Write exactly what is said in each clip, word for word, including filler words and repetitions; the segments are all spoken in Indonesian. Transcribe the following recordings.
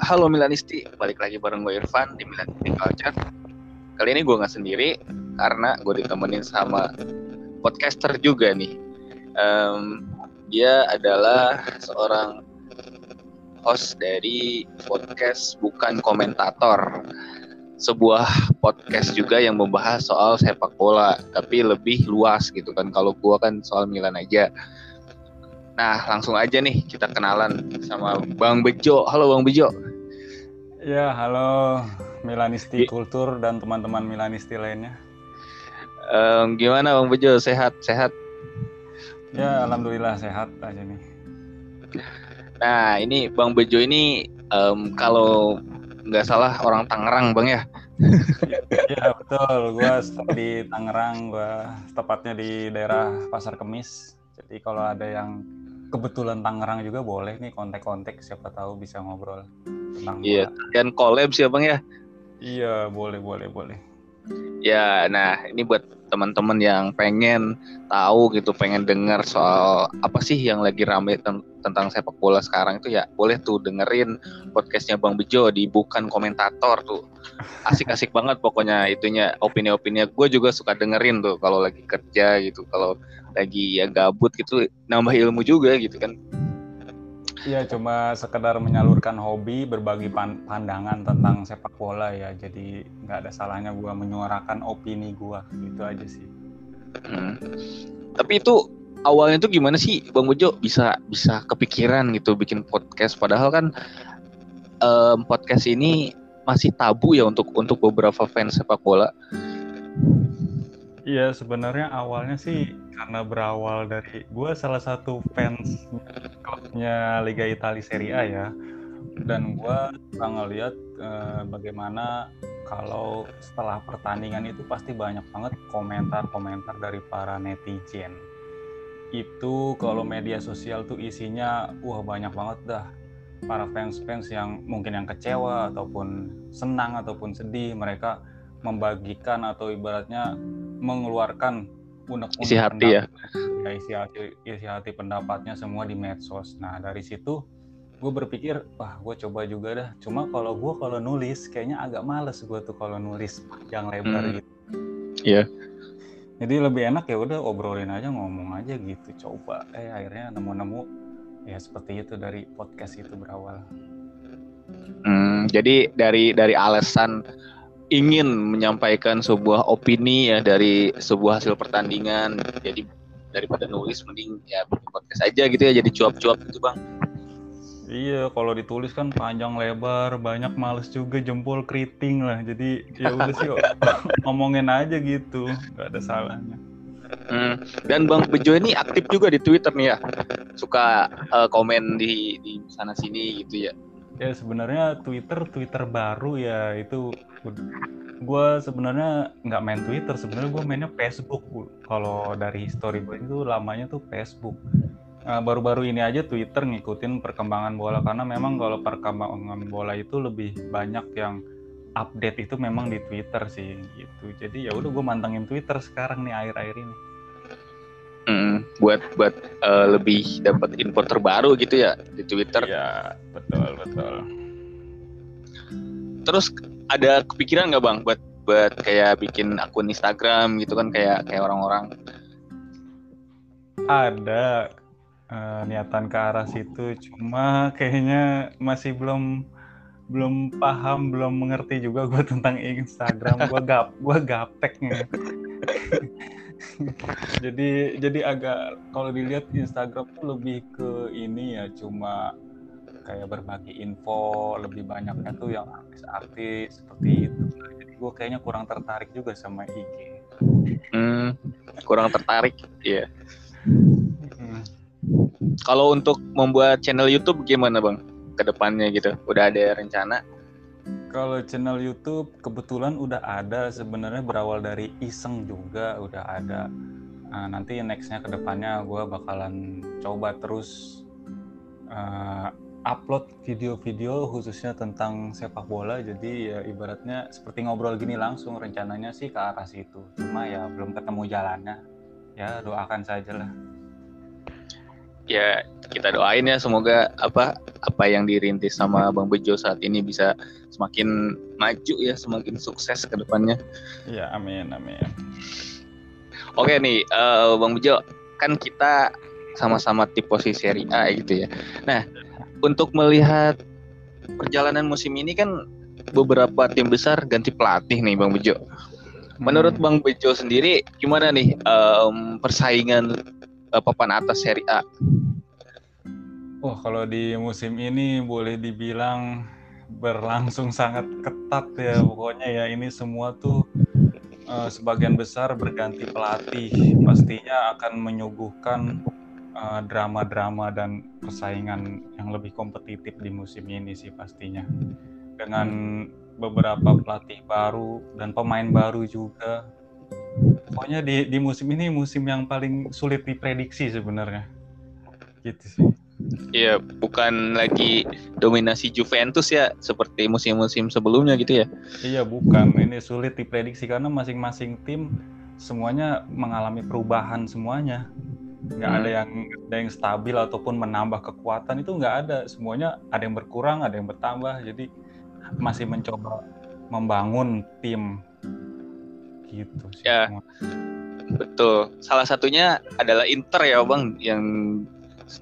Halo Milanisti, balik lagi bareng gue Irfan di Milanisti Culture. Kali ini gue gak sendiri, karena gue ditemenin sama podcaster juga nih. um, Dia adalah seorang host dari podcast Bukan Komentator, sebuah podcast juga yang membahas soal sepak bola, tapi lebih luas gitu kan. Kalau gue kan soal Milan aja. Nah, langsung aja nih kita kenalan sama Bang Bejo. Halo Bang Bejo. Ya, halo Milanisti G- Kultur dan teman-teman Milanisti lainnya. Um, gimana Bang Bejo? Sehat-sehat? Ya, alhamdulillah sehat aja nih. Nah, ini Bang Bejo ini um, kalau nggak salah orang Tangerang, Bang ya? Ya, betul. Gua di Tangerang, gua tepatnya di daerah Pasar Kemis. Jadi kalau ada yang kebetulan Tangerang juga boleh nih kontak-kontak, siapa tahu bisa ngobrol tentang bola. Iya, dan collab sih Bang ya. Iya, boleh boleh boleh. Ya, nah ini buat teman-teman yang pengen tahu gitu, pengen dengar soal apa sih yang lagi rame ten- tentang sepak bola sekarang itu, ya boleh tuh dengerin podcastnya Bang Bejo di Bukan Komentator tuh. Asik-asik banget pokoknya itunya, opini-opininya. Gue juga suka dengerin tuh kalau lagi kerja gitu, kalau lagi ya gabut gitu, nambah ilmu juga gitu kan. Iya, cuma sekedar menyalurkan hobi, berbagi pan- pandangan tentang sepak bola ya. Jadi nggak ada salahnya gue menyuarakan opini gue, gitu aja sih. Hmm. Tapi itu awalnya tuh gimana sih Bang Bejo bisa bisa kepikiran gitu bikin podcast? Padahal kan um, podcast ini masih tabu ya untuk untuk beberapa fans sepak bola. Iya, sebenarnya awalnya sih karena berawal dari gue salah satu fans klubnya Liga Italia Serie A ya, dan gue suka ngeliat eh, bagaimana kalau setelah pertandingan itu pasti banyak banget komentar-komentar dari para netizen. Itu kalau media sosial tuh isinya wah banyak banget dah, para fans-fans yang mungkin yang kecewa ataupun senang ataupun sedih, mereka membagikan atau ibaratnya mengeluarkan unek-unek isi hati pendapat, ya. ya isi hati isi hati pendapatnya semua di medsos. Nah dari situ gue berpikir wah gue coba juga dah, cuma kalau gue kalau nulis kayaknya agak males gue tuh kalau nulis yang lebar hmm. gitu. Iya. Yeah. Jadi lebih enak ya udah obrolin aja, ngomong aja gitu, coba. Eh akhirnya nemu-nemu ya seperti itu dari podcast itu berawal. Hmm, jadi dari dari alasan ingin menyampaikan sebuah opini ya dari sebuah hasil pertandingan, jadi daripada nulis mending ya bikin podcast aja gitu ya, jadi cuap-cuap gitu Bang. Iya, kalau ditulis kan panjang lebar, banyak, males juga, jempol keriting lah. Jadi ya udah sih ngomongin aja gitu, nggak ada salahnya. Hmm. Dan Bang Bejo ini aktif juga di Twitter nih ya, suka uh, komen di di sana sini gitu ya. Ya sebenarnya Twitter Twitter baru ya, itu gue sebenarnya nggak main Twitter, sebenarnya gue mainnya Facebook. Kalau dari history gue itu lamanya tuh Facebook. Nah, baru-baru ini aja Twitter ngikutin perkembangan bola, karena memang kalau perkembangan bola itu lebih banyak yang update itu memang di Twitter sih gitu. Jadi ya udah gue mantengin Twitter sekarang nih akhir-akhir ini. Hmm, buat buat uh, lebih dapat info terbaru gitu ya di Twitter. Iya, betul betul. Terus ada kepikiran nggak Bang buat buat kayak bikin akun Instagram gitu kan kayak kayak orang-orang? Ada uh, niatan ke arah situ, cuma kayaknya masih belum belum paham, belum mengerti juga gue tentang Instagram. Gue gap gue gapteknya. jadi jadi agak kalau dilihat Instagram tuh lebih ke ini ya, cuma kayak berbagi info, lebih banyaknya tuh yang artis-artis seperti itu. Jadi gue kayaknya kurang tertarik juga sama I G. Hmm, kurang tertarik, iya. Yeah. Hmm. Kalau untuk membuat channel YouTube gimana Bang? Kedepannya gitu, udah ada rencana? Kalau channel YouTube kebetulan udah ada, sebenarnya berawal dari iseng juga udah ada. Nah, nanti nextnya kedepannya gue bakalan coba terus uh, upload video-video khususnya tentang sepak bola. Jadi ya ibaratnya seperti ngobrol gini langsung, rencananya sih ke arah situ. Cuma ya belum ketemu jalannya. Ya doakan sajalah. Ya kita doain ya semoga apa apa yang dirintis sama Bang Bejo saat ini bisa semakin maju ya, semakin sukses ke depannya. Ya amin amin. Oke nih uh, Bang Bejo, kan kita sama-sama tipe posisi Serie A gitu ya. Nah, untuk melihat perjalanan musim ini kan beberapa tim besar ganti pelatih nih Bang Bejo. Menurut hmm. Bang Bejo sendiri gimana nih um, persaingan uh, papan atas Serie A? Wah, kalau di musim ini boleh dibilang berlangsung sangat ketat ya pokoknya ya, ini semua tuh uh, sebagian besar berganti pelatih, pastinya akan menyuguhkan Uh, drama-drama dan persaingan yang lebih kompetitif di musim ini sih pastinya, dengan beberapa pelatih baru dan pemain baru juga. Pokoknya di, di musim ini musim yang paling sulit diprediksi sebenarnya gitu sih. Iya, bukan lagi dominasi Juventus ya seperti musim-musim sebelumnya gitu ya. Iya bukan, ini sulit diprediksi karena masing-masing tim semuanya mengalami perubahan semuanya. Nggak ada yang ada yang stabil ataupun menambah kekuatan, itu nggak ada. Semuanya ada yang berkurang, ada yang bertambah. Jadi masih mencoba membangun tim gitu sih. Ya, semua. Betul. Salah satunya adalah Inter ya Bang, yang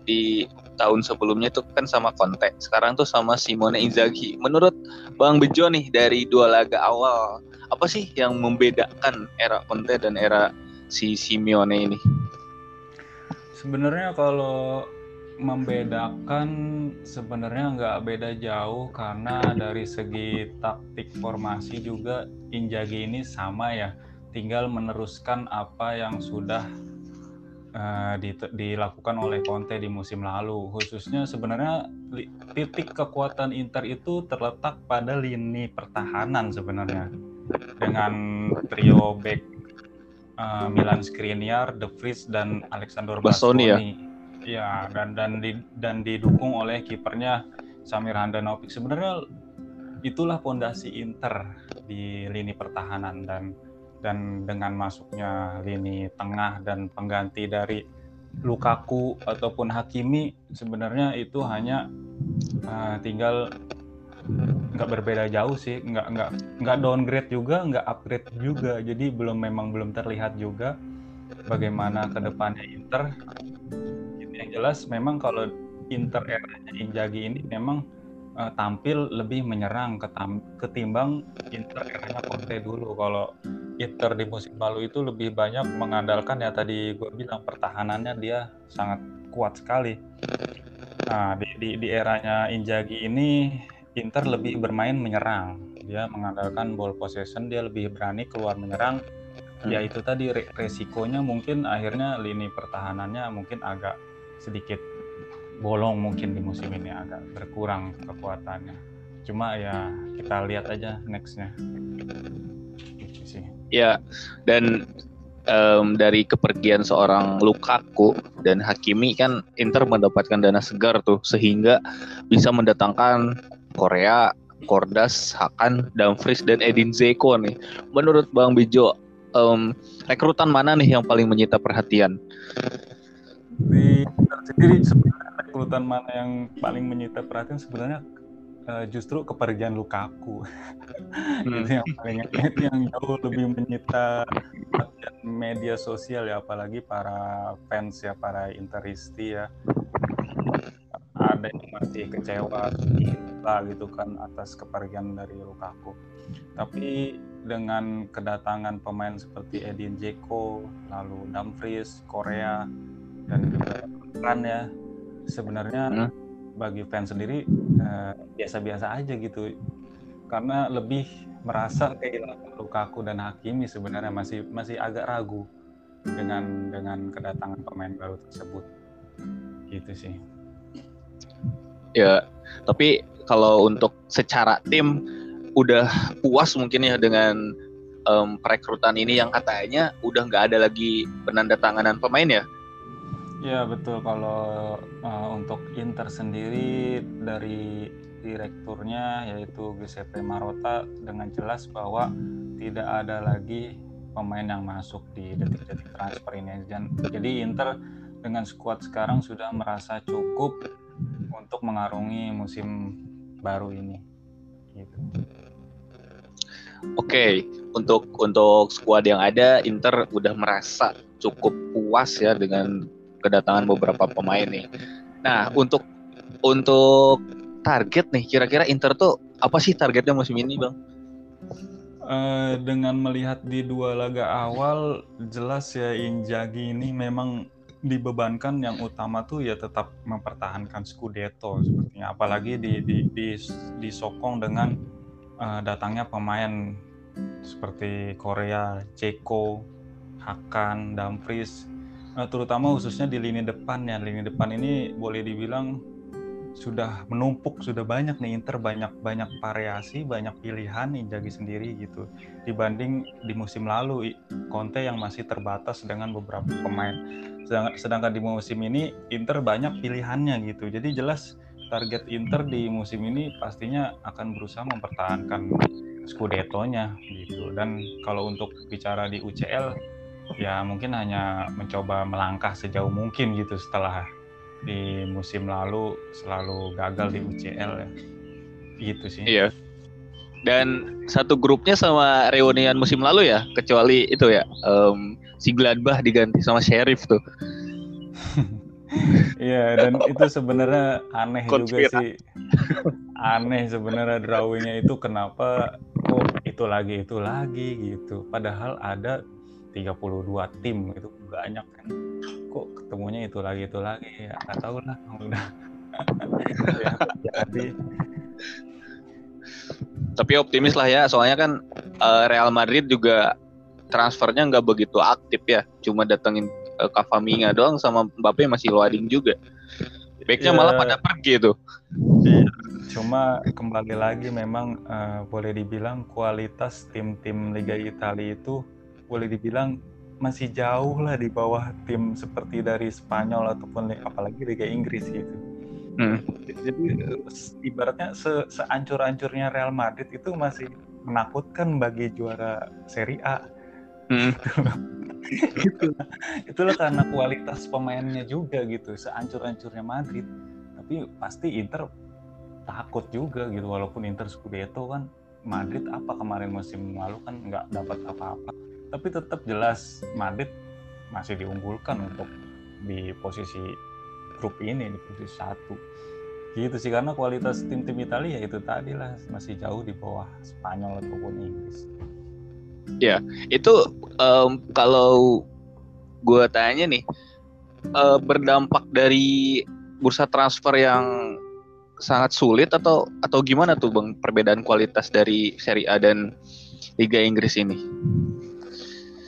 di tahun sebelumnya itu kan sama Conte. Sekarang tuh sama Simone Inzaghi. Menurut Bang Bejo nih dari dua laga awal, apa sih yang membedakan era Conte dan era si Simeone ini? Sebenarnya kalau membedakan sebenarnya nggak beda jauh, karena dari segi taktik formasi juga Inzaghi ini sama ya, tinggal meneruskan apa yang sudah uh, di, dilakukan oleh Conte di musim lalu. Khususnya sebenarnya titik kekuatan Inter itu terletak pada lini pertahanan sebenarnya, dengan trio back Uh, Milan Skriniar, De Vrij dan Alexander Bastoni. Bastoni. Ya, dan dan di, dan didukung oleh kipernya Samir Handanovic. Sebenarnya itulah pondasi Inter di lini pertahanan, dan dan dengan masuknya lini tengah dan pengganti dari Lukaku ataupun Hakimi, sebenarnya itu hanya uh, tinggal nggak berbeda jauh sih, nggak nggak nggak downgrade juga, nggak upgrade juga. Jadi belum memang belum terlihat juga bagaimana kedepannya Inter. Yang jelas memang kalau Inter eranya Inzaghi ini memang uh, tampil lebih menyerang ketam- ketimbang Inter eranya Conte dulu. Kalau Inter di musim lalu itu lebih banyak mengandalkan ya tadi gue bilang pertahanannya dia sangat kuat sekali. Nah di di, di eranya Inzaghi ini Inter lebih bermain menyerang, dia mengandalkan ball possession, dia lebih berani keluar menyerang. Ya itu tadi resikonya mungkin akhirnya lini pertahanannya mungkin agak sedikit bolong mungkin di musim ini, agak berkurang kekuatannya. Cuma ya kita lihat aja nextnya. Ya dan um, dari kepergian seorang Lukaku dan Hakimi kan Inter mendapatkan dana segar tuh, sehingga bisa mendatangkan Korea, Cordas, Hakan, Dumfries, dan Edin Zeko nih. Menurut Bang Bejo, um, rekrutan mana nih yang paling menyita perhatian? Di sendiri sebenarnya rekrutan mana yang paling menyita perhatian sebenarnya uh, justru kepergian Lukaku. Hmm. Itu yang paling itu yang jauh lebih menyita perhatian media sosial ya, apalagi para fans ya, para Interisti ya. Ada yang masih kecewa gitu kan atas kepergian dari Lukaku. Tapi dengan kedatangan pemain seperti Edin Zeko, lalu Dumfries, Korea, dan juga Hakan ya, sebenarnya bagi fans sendiri eh, biasa-biasa aja gitu, karena lebih merasa kehilangan Lukaku dan Hakimi. Sebenarnya masih masih agak ragu dengan dengan kedatangan pemain baru tersebut gitu sih. Ya, tapi kalau untuk secara tim udah puas mungkin ya dengan um, perekrutan ini yang katanya udah nggak ada lagi penandatanganan pemain ya? Ya betul, kalau uh, untuk Inter sendiri dari direkturnya yaitu Giuseppe Marotta dengan jelas bahwa tidak ada lagi pemain yang masuk di detik-detik transfer ini. Jadi Inter dengan skuad sekarang sudah merasa cukup untuk mengarungi musim baru ini. Gitu. Oke, okay. untuk untuk skuad yang ada, Inter udah merasa cukup puas ya dengan kedatangan beberapa pemain nih. Nah, untuk untuk target nih, kira-kira Inter tuh apa sih targetnya musim ini, Bang? Uh, dengan melihat di dua laga awal, jelas ya Inzaghi ini memang dibebankan yang utama tuh ya tetap mempertahankan Scudetto sepertinya, apalagi di, di, di, disokong dengan uh, datangnya pemain seperti Korea, Zeko, Hakan, Dumfries, uh, terutama khususnya di lini depan ya. Lini depan ini boleh dibilang sudah menumpuk, sudah banyak nih Inter, banyak-banyak variasi, banyak pilihan Inzaghi sendiri gitu. Dibanding di musim lalu Conte yang masih terbatas dengan beberapa pemain. Sedangkan, sedangkan di musim ini Inter banyak pilihannya gitu. Jadi jelas target Inter di musim ini pastinya akan berusaha mempertahankan Scudetto-nya gitu. Dan kalau untuk bicara di U C L ya mungkin hanya mencoba melangkah sejauh mungkin gitu setelah di musim lalu selalu gagal di U C L ya, gitu sih. Iya. Dan satu grupnya sama reunian musim lalu ya, kecuali itu ya, um, si Gladbach diganti sama Sheriff tuh. Iya, dan itu sebenarnya aneh Konspira. juga sih. Aneh sebenarnya drawingnya itu, kenapa kok itu lagi itu lagi gitu. Padahal ada tiga puluh dua tim itu banyak kan. Kok ketemunya itu lagi itu lagi ya, nggak tahu lah udah. Ya, jadi tapi optimis lah ya, soalnya kan uh, Real Madrid juga transfernya nggak begitu aktif ya, cuma datengin uh, Cavaminga doang sama Mbappe masih loading juga. Backnya ya, malah pada pergi tuh. Cuma kembali lagi memang uh, boleh dibilang kualitas tim-tim Liga Italia itu boleh dibilang masih jauh lah di bawah tim seperti dari Spanyol ataupun apalagi Liga Inggris gitu. Hmm. Jadi ibaratnya se-ancur-ancurnya Real Madrid itu masih menakutkan bagi juara Serie A. Hmm. Gitu. Itulah karena kualitas pemainnya juga gitu, se-ancur-ancurnya Madrid. Tapi pasti Inter takut juga gitu, walaupun Inter Scudetto kan, Madrid apa kemarin musim lalu kan nggak dapat apa-apa. Tapi tetap jelas Madrid masih diunggulkan untuk di posisi grup ini, di posisi satu gitu sih, karena kualitas tim-tim Italia itu tadi lah masih jauh di bawah Spanyol ataupun Inggris. Ya itu um, kalau gue tanya nih uh, berdampak dari bursa transfer yang sangat sulit atau atau gimana tuh Bang, perbedaan kualitas dari Serie A dan Liga Inggris ini?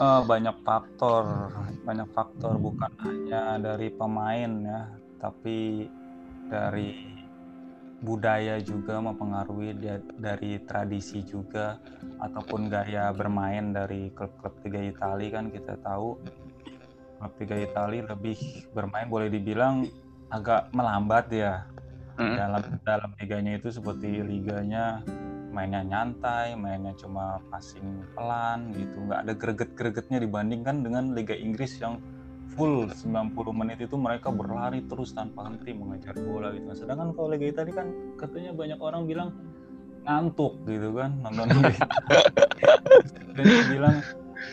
Uh, banyak faktor, banyak faktor bukan hanya dari pemain ya, tapi dari budaya juga mempengaruhi, dari tradisi juga ataupun gaya bermain dari klub-klub Liga Italia kan kita tahu klub Liga Italia lebih bermain boleh dibilang agak melambat ya. Mm-hmm. Dalam dalam liganya itu seperti liganya mainnya nyantai, mainnya cuma passing pelan gitu, nggak ada greget-gregetnya dibandingkan dengan Liga Inggris yang full sembilan puluh menit itu mereka berlari terus tanpa henti mengejar bola gitu. Sedangkan kalau Liga Italia kan katanya banyak orang bilang ngantuk gitu kan nonton Liga. Dia bilang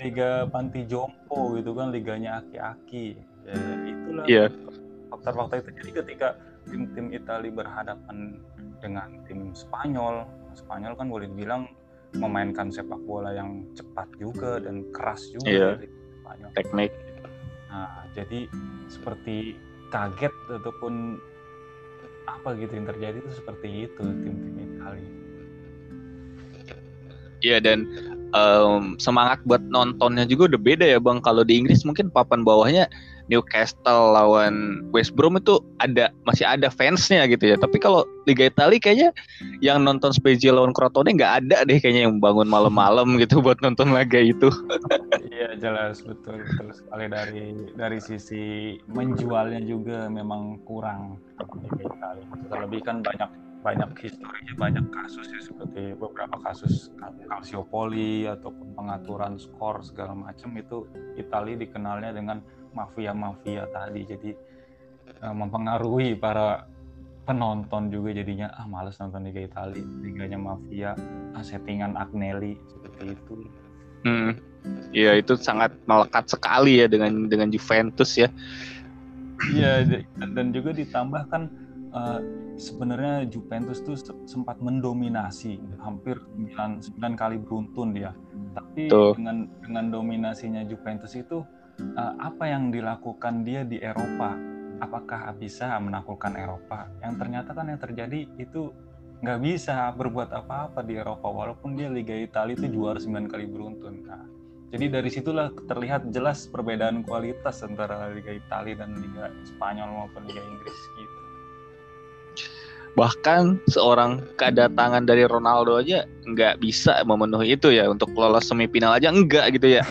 Liga Panti Jompo gitu kan, liganya aki-aki. Ya, itulah yeah. faktor-faktor itu. Jadi ketika tim-tim Italia berhadapan dengan tim Spanyol, Spanyol kan boleh dibilang memainkan sepak bola yang cepat juga dan keras juga. Iya. Spanyol. Teknik. Nah, jadi seperti kaget ataupun apa gitu yang terjadi itu seperti itu tim-tim Italia. Iya, dan um, semangat buat nontonnya juga udah beda ya Bang. Kalau di Inggris mungkin papan bawahnya Newcastle lawan West Brom itu ada, masih ada fansnya gitu ya. Tapi kalau Liga Italia kayaknya yang nonton Spezia lawan Crotone nggak ada deh kayaknya yang bangun malam-malam gitu buat nonton laga itu. Iya jelas, betul betul sekali. Dari dari sisi menjualnya juga memang kurang Liga Italia. Terlebih kan banyak banyak historinya, banyak kasus ya, seperti beberapa kasus Calciopoli ataupun pengaturan skor segala macam itu Italia dikenalnya dengan mafia-mafia tadi, jadi uh, mempengaruhi para penonton juga jadinya, ah malas nonton Liga Italia, liganya mafia, ah, settingan Agnelli seperti itu. Hmm. Ya itu sangat melekat sekali ya dengan dengan Juventus ya. Iya, dan juga ditambah kan uh, sebenarnya Juventus tuh sempat mendominasi hampir sembilan kali beruntun dia. Tapi tuh. dengan dengan dominasinya Juventus itu uh, apa yang dilakukan dia di Eropa? Apakah bisa menaklukkan Eropa? Yang ternyata kan yang terjadi itu nggak bisa berbuat apa-apa di Eropa walaupun dia Liga Italia itu juara sembilan kali beruntun. Nah, jadi dari situlah terlihat jelas perbedaan kualitas antara Liga Italia dan Liga Spanyol maupun Liga Inggris gitu. Bahkan seorang kedatangan dari Ronaldo aja nggak bisa memenuhi itu ya, untuk lolos semifinal aja enggak gitu ya.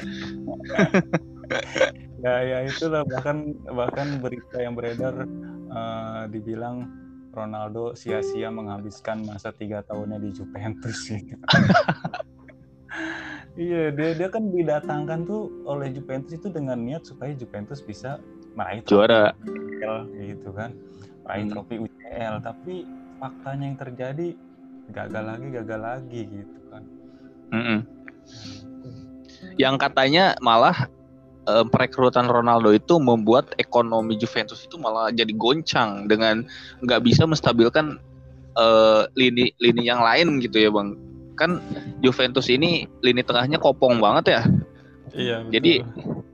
Ya ya itulah, bahkan bahkan berita yang beredar uh, dibilang Ronaldo sia-sia menghabiskan masa tiga tahunnya di Juventus gitu. Iya, dia dia kan didatangkan tuh oleh Juventus itu dengan niat supaya Juventus bisa meraih juara gitu kan, meraih trofi U C L, tapi faktanya yang terjadi gagal lagi gagal lagi gitu kan. Mm-mm. Yang katanya malah eh, perekrutan Ronaldo itu membuat ekonomi Juventus itu malah jadi goncang dengan nggak bisa menstabilkan eh, lini lini yang lain gitu ya Bang. Kan Juventus ini lini tengahnya kopong banget ya. Iya. Betul. Jadi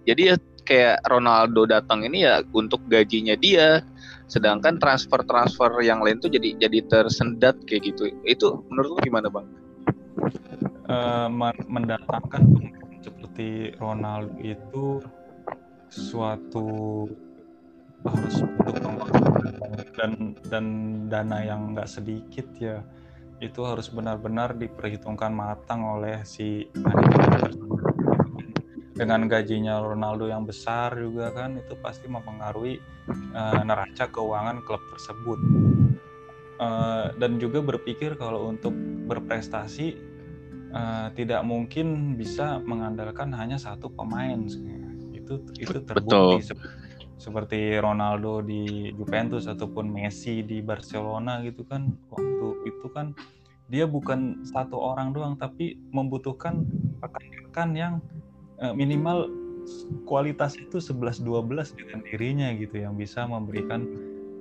jadi ya kayak Ronaldo datang ini ya untuk gajinya dia, sedangkan transfer-transfer yang lain tuh jadi jadi tersendat kayak gitu. Itu menurut lu gimana Bang? Uh, mendatangkan seperti Ronaldo itu suatu harus untuk dan dan dana yang nggak sedikit ya. Itu harus benar-benar diperhitungkan matang oleh si manajer. Dengan gajinya Ronaldo yang besar juga kan, itu pasti mempengaruhi uh, neraca keuangan klub tersebut. Uh, dan juga berpikir kalau untuk berprestasi uh, tidak mungkin bisa mengandalkan hanya satu pemain. Itu itu terbukti se- seperti Ronaldo di Juventus ataupun Messi di Barcelona gitu kan. Itu kan dia bukan satu orang doang, tapi membutuhkan rekan-rekan yang eh, minimal kualitas itu sebelas dua belas dengan dirinya gitu, yang bisa memberikan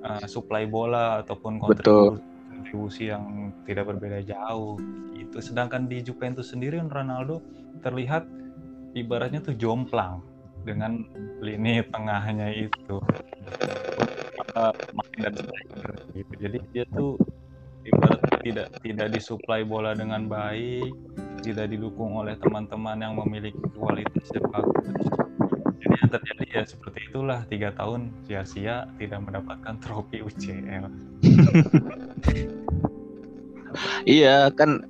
eh, supply bola ataupun kontribusi, kontribusi yang tidak berbeda jauh gitu. Sedangkan di Juventus sendiri Ronaldo terlihat ibaratnya tuh jomplang dengan lini tengahnya itu uh, main dan striker gitu. Jadi dia tuh ibaratnya tidak tidak disuplai bola dengan baik, tidak didukung oleh teman-teman yang memiliki kualitas yang bagus. Jadi yang terjadi ya seperti itulah, tiga tahun sia-sia tidak mendapatkan trofi U C L. Iya kan,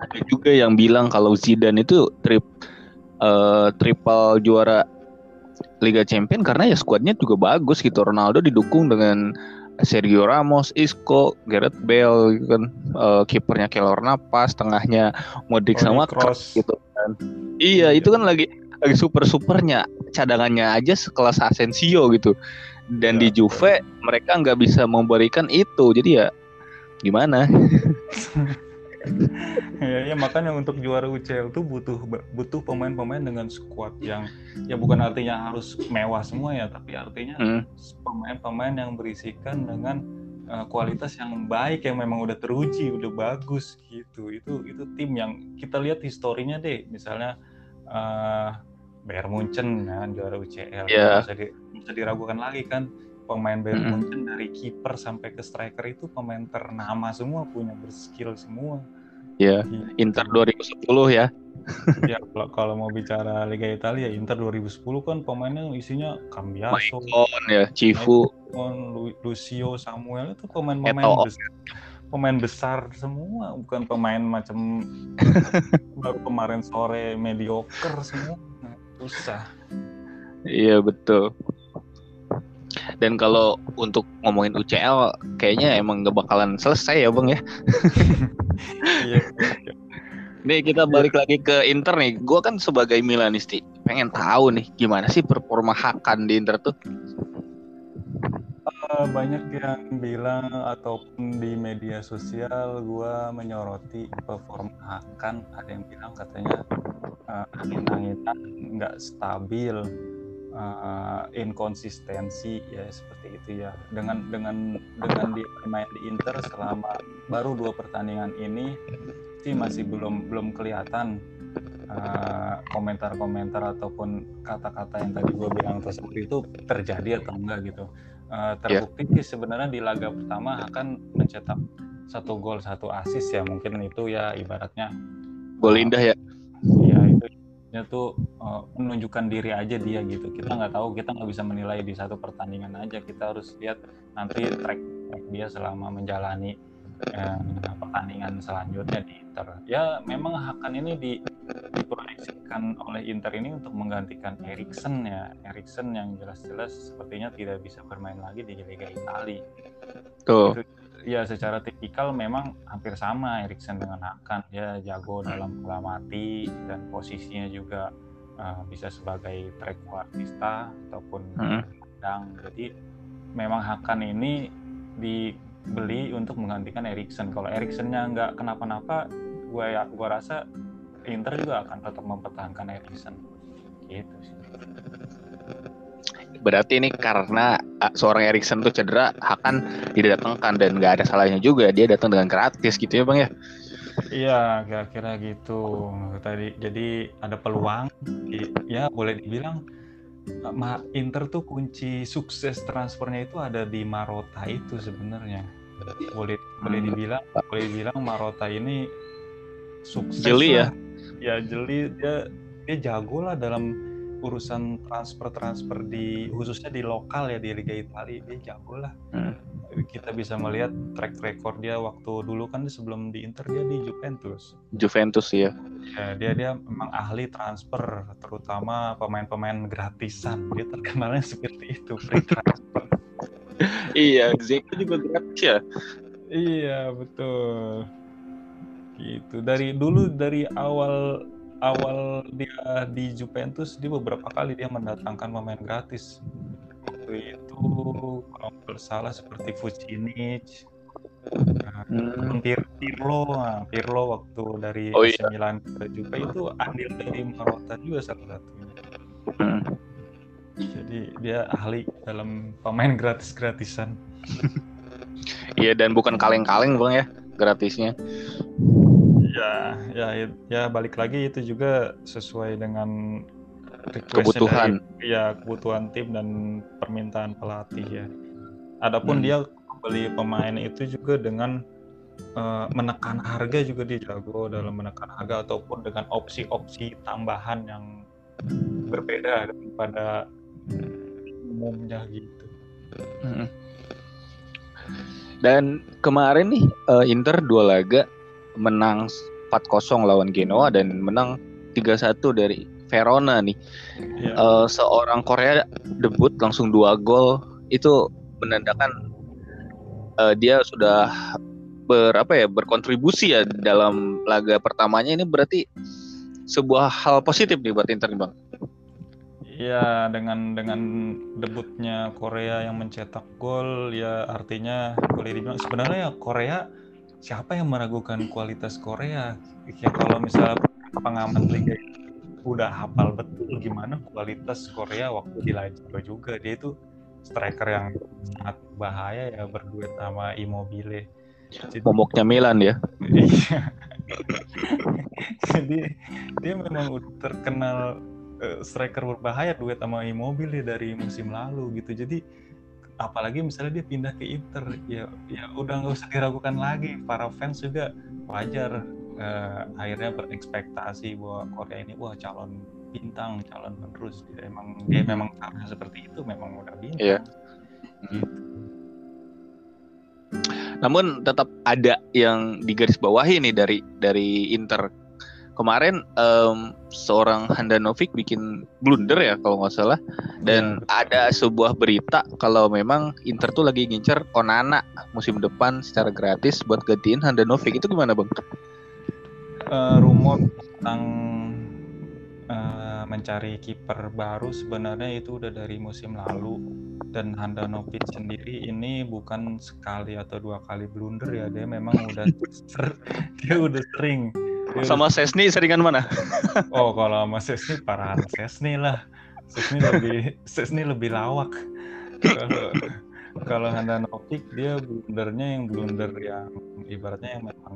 ada juga yang bilang kalau Zidane itu trip uh, triple juara Liga Champion karena ya skuadnya juga bagus gitu. Ronaldo didukung dengan Sergio Ramos, Isco, Gareth Bale gitu kan, uh, kipernya Keylor Navas, tengahnya Modric sama Kroos gitu kan. Iya, iya, itu kan lagi lagi super-supernya, cadangannya aja sekelas Asensio gitu. Dan ya, di Juve ya, mereka nggak bisa memberikan itu, jadi ya gimana? Ya, ya makanya untuk juara U C L tuh butuh butuh pemain-pemain dengan skuad yang ya bukan artinya harus mewah semua ya, tapi artinya hmm. pemain-pemain yang berisikan dengan uh, kualitas yang baik, yang memang udah teruji, udah bagus gitu. Itu itu tim yang kita lihat historinya deh, misalnya uh, Bermunchen ya, juara U C L yeah. bisa, di, bisa diragukan lagi kan. Pemain Bermunchen mm-hmm. dari kiper sampai ke striker itu pemain ternama semua, punya berskill semua. Ya, yeah. gitu. Inter dua ribu sepuluh ya. Ya kalau, kalau mau bicara Liga Italia, Inter dua ribu sepuluh kan pemainnya isinya Cambiasso, Maicon ya, Cifu, Maicon, Lucio Samuel, itu pemain-pemain besar, pemain besar semua, bukan pemain macam baru kemarin sore mediocre semua. Nah, susah. Iya yeah, betul. Dan kalau untuk ngomongin U C L kayaknya emang gak bakalan selesai ya Bang ya. Nih kita balik lagi ke Inter nih. Gue kan sebagai Milanisti pengen tahu nih gimana sih performa Hakan di Inter tuh. Uh, banyak yang bilang ataupun di media sosial gue menyoroti performa Hakan. Ada yang bilang katanya uh, angin-anginan, nggak stabil, uh, inkonsistensi ya seperti itu ya. Dengan dengan dengan dia main di Inter selama baru dua pertandingan ini sih masih belum belum kelihatan. Uh, komentar-komentar ataupun kata-kata yang tadi gue bilang tersebut itu terjadi atau enggak gitu. Uh, terbukti yeah. sebenarnya di laga pertama akan mencetak satu gol satu asis ya, mungkin itu ya ibaratnya gol indah ya. Iya uh, itu tuh uh, menunjukkan diri aja dia gitu. Kita nggak tahu, kita nggak bisa menilai di satu pertandingan aja. Kita harus lihat nanti track track dia selama menjalani Eh, pertandingan selanjutnya di Inter. Ya memang Hakan ini di, diproyeksikan oleh Inter ini untuk menggantikan Eriksson ya. Eriksson yang jelas-jelas sepertinya tidak bisa bermain lagi di Liga Italia. Tuh. Ya secara tipikal memang hampir sama Eriksson dengan Hakan. Dia jago dalam bola mati dan posisinya juga uh, bisa sebagai trequartista ataupun pedang. Hmm. Jadi memang Hakan ini di beli untuk menggantikan Eriksson. Kalau Erikssonnya nggak kenapa-napa, gue ya, gue rasa Inter juga akan tetap mempertahankan Eriksson. Gitu sih. Berarti ini karena seorang Eriksson tuh cedera, Hakan didatangkan dan nggak ada salahnya juga dia datang dengan gratis gitu ya bang ya? Iya, kira-kira gitu. Tadi jadi ada peluang, ya boleh dibilang Inter tuh kunci sukses transfernya itu ada di Marotta itu sebenarnya. Boleh boleh dibilang boleh dibilang Marotta ini sukses. Jeli ya. Ya jeli, dia dia jago lah dalam urusan transfer-transfer di khususnya di lokal ya, di Liga Italia dia jago lah. Hmm. Kita bisa melihat track record dia waktu dulu kan sebelum di Inter dia di Juventus. Juventus ya. Ya dia dia memang ahli transfer, terutama pemain-pemain gratisan. Dia terkenalnya seperti itu, free transfer. Iya, Zeko juga gratis ya. Iya betul. Gitu dari dulu dari awal. Awal dia di Juventus, dia beberapa kali dia mendatangkan pemain gratis. Waktu itu kalau nggak salah seperti Pjanic, hmm. Pirlo, Pirlo waktu dari oh, iya. Milan ke Juve itu andil dari Marotta juga salah satunya. Hmm. Jadi dia ahli dalam pemain gratis-gratisan. Iya dan bukan kaleng-kaleng bang ya gratisnya. Ya, ya, ya balik lagi itu juga sesuai dengan kebutuhan, dari, ya kebutuhan tim dan permintaan pelatih ya. Adapun hmm. dia beli pemain itu juga dengan uh, menekan harga juga dia jago dalam menekan harga ataupun dengan opsi-opsi tambahan yang berbeda daripada umumnya gitu. Hmm. Dan kemarin nih uh, Inter dua laga. Menang empat kosong lawan Genoa dan menang tiga satu dari Verona nih. Ya. Uh, seorang Korea debut langsung dua gol itu menandakan uh, dia sudah berapa ya berkontribusi ya dalam laga pertamanya. Ini berarti sebuah hal positif nih buat Inter bang. Iya, dengan dengan debutnya Korea yang mencetak gol ya artinya boleh dibilang sebenarnya ya Korea siapa yang meragukan kualitas Korea? Ya kalau misalnya pengamat Liga udah hafal betul gimana kualitas Korea waktu di Lazio juga. Dia itu striker yang sangat bahaya ya berduet sama Immobile. Momoknya Milan ya. Iya. Jadi dia memang udah terkenal uh, striker berbahaya duet sama Immobile dari musim lalu gitu. Jadi apalagi misalnya dia pindah ke Inter ya ya udah nggak usah diragukan lagi, para fans juga wajar eh, akhirnya berekspektasi bahwa Korea ini wah calon bintang, calon penerus, dia memang dia memang karena seperti itu memang udah bintang. Iya. Gitu. Namun tetap ada yang digarisbawahi nih dari dari Inter kemarin, um, seorang Handanovic bikin blunder ya kalau nggak salah, dan ya, ada sebuah berita kalau memang Inter tuh lagi ngincer Onana musim depan secara gratis buat gantiin Handanovic. Itu gimana bang? Uh, rumor tentang uh, mencari kiper baru sebenarnya itu udah dari musim lalu, dan Handanovic sendiri ini bukan sekali atau dua kali blunder ya, dia memang udah ser- dia udah sering. Dia sama udah... Sesni seringan mana? Oh, kalau sama Sesni parah, Sesni lah. Sesni lebih Sesni lebih lawak. Kalau Handanovic dia blundernya yang blunder yang ibaratnya yang memang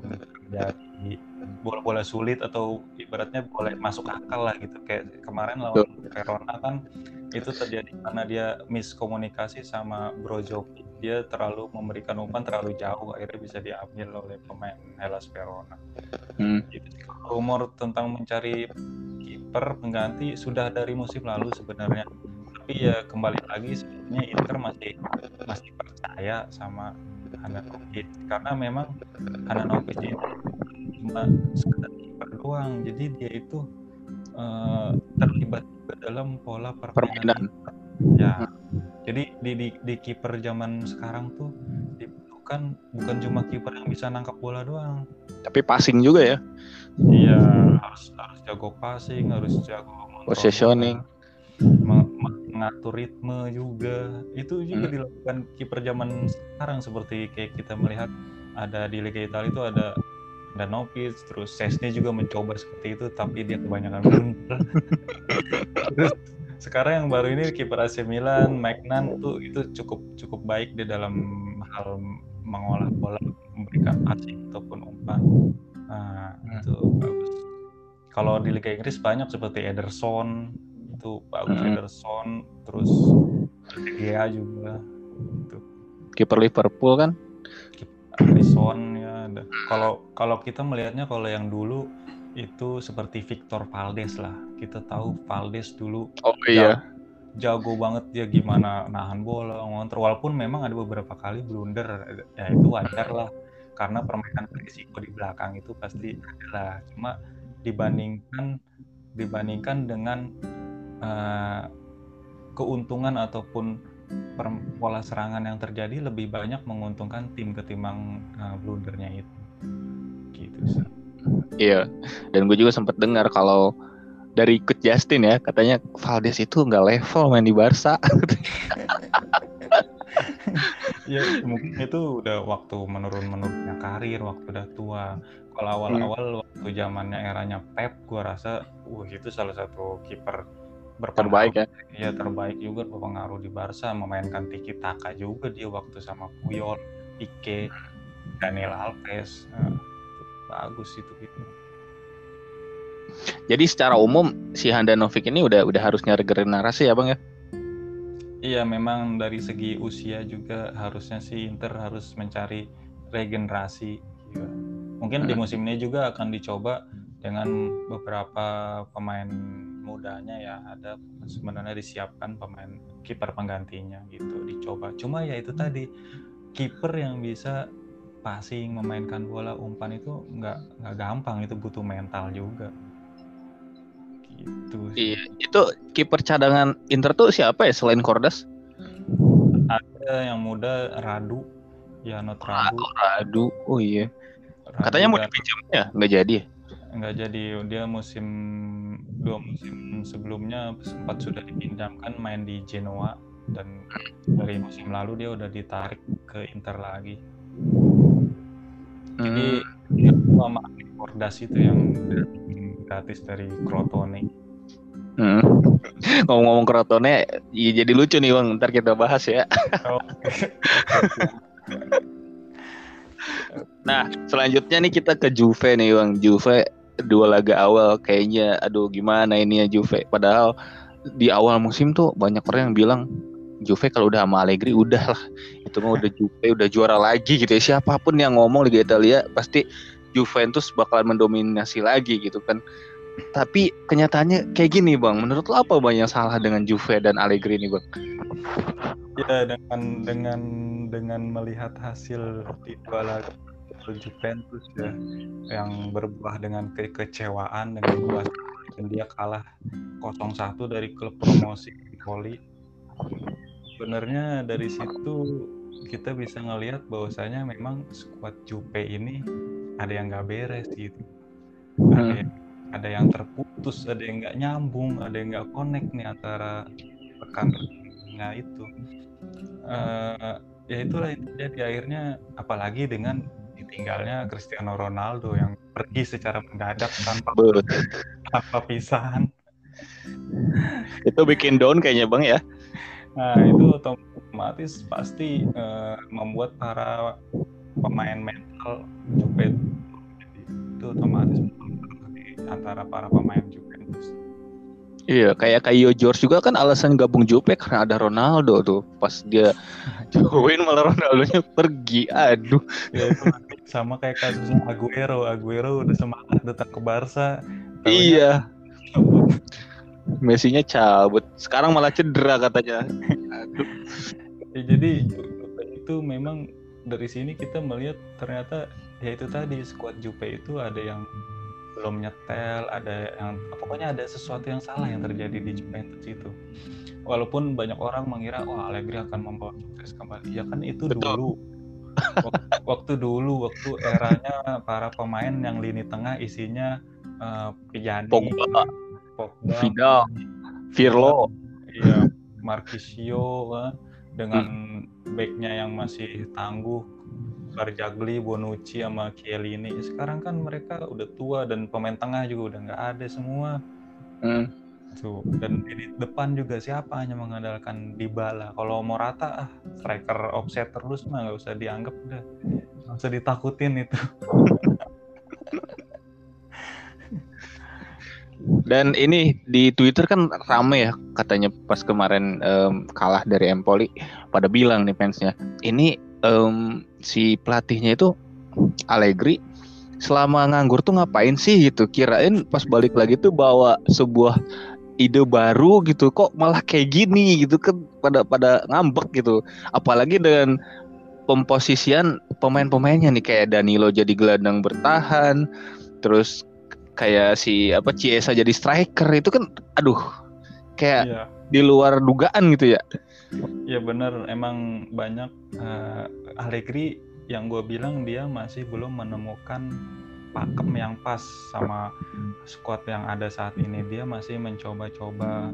dari bola-bola sulit atau ibaratnya boleh masuk akal lah gitu, kayak kemarin lawan Verona kan itu terjadi karena dia miskomunikasi sama Brozovic, dia terlalu memberikan umpan terlalu jauh, akhirnya bisa diambil oleh pemain Hellas Verona. Hmm. Rumor tentang mencari kiper pengganti sudah dari musim lalu sebenarnya, tapi ya kembali lagi sebenarnya Inter masih masih percaya sama Handanovic karena memang Handanovic itu cuma sekedar kiper doang, jadi dia itu uh, terlibat dalam pola permainan. Ya, jadi di di, di kiper zaman sekarang tuh dibutuhkan bukan cuma kiper yang bisa nangkap bola doang, tapi passing juga ya. Iya, harus harus jago passing, harus jago positioning, mengatur ritme juga. Itu juga hmm. dilakukan kiper zaman sekarang, seperti kayak kita melihat ada di Liga Italia itu ada Handanovic, terus Sesni juga mencoba seperti itu tapi dia kebanyakan blunder. Terus sekarang yang baru ini kiper A C Milan, Magnan tuh itu cukup cukup baik di dalam hal mengolah bola, memberikan passing ataupun umpan. Nah, hmm. itu bagus. Kalau di Liga Inggris banyak seperti Ederson, itu bagus hmm. Ederson, terus Gea juga. Itu kiper Liverpool kan? Ederson ya. Kalau kalau kita melihatnya kalau yang dulu itu seperti Victor Valdes lah. Kita tahu Valdes dulu oh, iya. jago, jago banget dia gimana nahan bola, ngontrol, walaupun memang ada beberapa kali blunder. Ya itu wajar lah karena permainan risiko di belakang itu pasti ada lah. Cuma dibandingkan dibandingkan dengan uh, keuntungan ataupun per- pola serangan yang terjadi lebih banyak menguntungkan tim ketimbang uh, blundernya itu. Gitu sih. Iya, dan gue juga sempat dengar kalau dari Coach Justin ya, katanya Valdes itu nggak level main di Barca. Ya mungkin itu udah waktu menurun-menurunnya karir, waktu udah tua. Kalau awal-awal hmm. waktu zamannya eranya Pep, gue rasa, wah itu salah satu kiper berpengaruh. Terbaik ya? Iya terbaik juga, berpengaruh di Barca, memainkan Tiki Taka juga dia waktu sama Puyol, Pique, Daniel Alves. Bagus itu gitu. Jadi secara umum si Handanovic ini udah udah harusnya regenerasi ya bang ya? Iya, memang dari segi usia juga harusnya si Inter harus mencari regenerasi. Ya. Mungkin hmm. di musim ini juga akan dicoba dengan beberapa pemain mudanya ya, ada sebenarnya disiapkan pemain kiper penggantinya gitu dicoba. Cuma ya itu tadi kiper yang bisa passing, memainkan bola, umpan itu nggak nggak gampang, itu butuh mental juga. Gitu. Iya, itu kiper cadangan Inter tuh siapa ya selain Cordas? Ada yang muda Radu, ya not Radu. Ah, Radu, oh iya. Radu katanya mau dipinjam ya, nggak jadi. Nggak jadi, dia musim dua musim sebelumnya sempat sudah dipinjamkan main di Genoa dan dari musim lalu dia udah ditarik ke Inter lagi. Jadi sama hmm. Cordas itu yang gratis dari Crotone. Hmm. Ngomong-ngomong Crotone, ya jadi lucu nih bang. Ntar kita bahas ya. Oh. Nah, selanjutnya nih kita ke Juve nih bang. Juve dua laga awal kayaknya, aduh gimana ini ya Juve. Padahal di awal musim tuh banyak orang yang bilang Juve kalau udah sama Allegri udah lah, itu mah udah Juve udah juara lagi gitu ya. Siapapun yang ngomong Liga Italia pasti Juventus bakalan mendominasi lagi gitu kan. Tapi kenyataannya kayak gini bang, menurut lo apa bang yang salah dengan Juve dan Allegri ini bang? Ya dengan dengan dengan melihat hasil di dua laga Juventus ya yang berbuah dengan kekecewaan dengan dua dan dia kalah nol satu dari klub promosi Empoli. Sebenarnya dari situ kita bisa ngelihat bahwasanya memang skuad Juve ini ada yang nggak beres gitu. Ada yang ada yang terputus, ada yang nggak nyambung, ada yang nggak connect nih antara rekan-rekannya itu. Uh, ya itulah itu jadi akhirnya, apalagi dengan ditinggalnya Cristiano Ronaldo yang pergi secara mendadak tanpa tanpa pisahan. Itu bikin down kayaknya Bang ya. Nah itu otomatis pasti uh, membuat para pemain mental Juve itu otomatis antara para pemain Juve. Iya, kayak Kaio George juga kan alasan gabung Juve karena ada Ronaldo tuh. Pas dia join malah Ronaldonya pergi. Aduh. Ya, itu sama kayak kasusnya Aguero. Aguero udah semangat datang ke Barca. Iya. Cabut. Messinya cabut. Sekarang malah cedera katanya. Aduh. Ya, jadi itu memang dari sini kita melihat ternyata ya itu tadi skuad Juve itu ada yang belum nyetel, ada yang pokoknya ada sesuatu yang salah yang terjadi di Juventus itu. Walaupun banyak orang mengira wah oh, Allegri akan membawa Juventus kembali. Ya kan itu betul. Dulu. Waktu, waktu dulu, waktu eranya para pemain yang lini tengah isinya uh, Pjanic, Pogba, Pogba, Vidal, Pirlo, iya, Marquisio uh, dengan hmm. back-nya yang masih tangguh. Barzagli, Bonucci, sama Chiellini. Sekarang kan mereka udah tua dan pemain tengah juga udah nggak ada semua. Hmm. Tuh. Dan di depan juga siapa hanya mengandalkan Dybala. Kalau Morata ah striker offset terus mah nggak usah dianggap udah, nggak usah ditakutin itu. Dan ini di Twitter kan rame ya katanya pas kemarin um, kalah dari Empoli pada bilang nih fansnya ini. Um, si pelatihnya itu Allegri selama nganggur tuh ngapain sih gitu, kirain pas balik lagi tuh bawa sebuah ide baru gitu, kok malah kayak gini gitu kan, pada pada ngambek gitu. Apalagi dengan pemposisian pemain-pemainnya nih, kayak Danilo jadi gelandang bertahan, terus kayak si apa Chiesa jadi striker, itu kan aduh kayak yeah. di luar dugaan gitu ya. Ya benar, emang banyak uh, Allegri yang gue bilang dia masih belum menemukan pakem yang pas sama skuad yang ada saat ini. Dia masih mencoba-coba,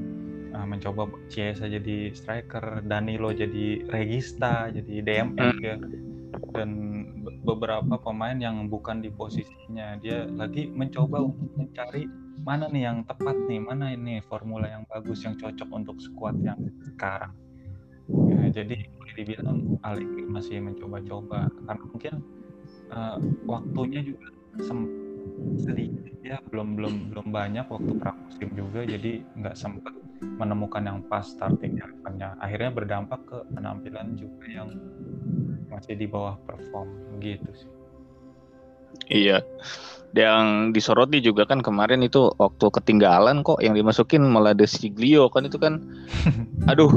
uh, mencoba Chiesa jadi striker, Danilo jadi regista, jadi D M P ya. Dan be- beberapa pemain yang bukan di posisinya. Dia lagi mencoba untuk mencari mana nih yang tepat nih, mana ini formula yang bagus, yang cocok untuk skuad yang sekarang. Ya, jadi dibilang Allegri masih mencoba-coba karena mungkin uh, waktunya juga sem- sedikit ya, belum belum belum banyak waktu pramusim juga, jadi nggak sempat menemukan yang pas starting elevennya. Akhirnya berdampak ke penampilan juga yang masih di bawah perform gitu sih. Iya. Yang disoroti juga kan kemarin itu waktu ketinggalan kok yang dimasukin malah De Sciglio kan, itu kan aduh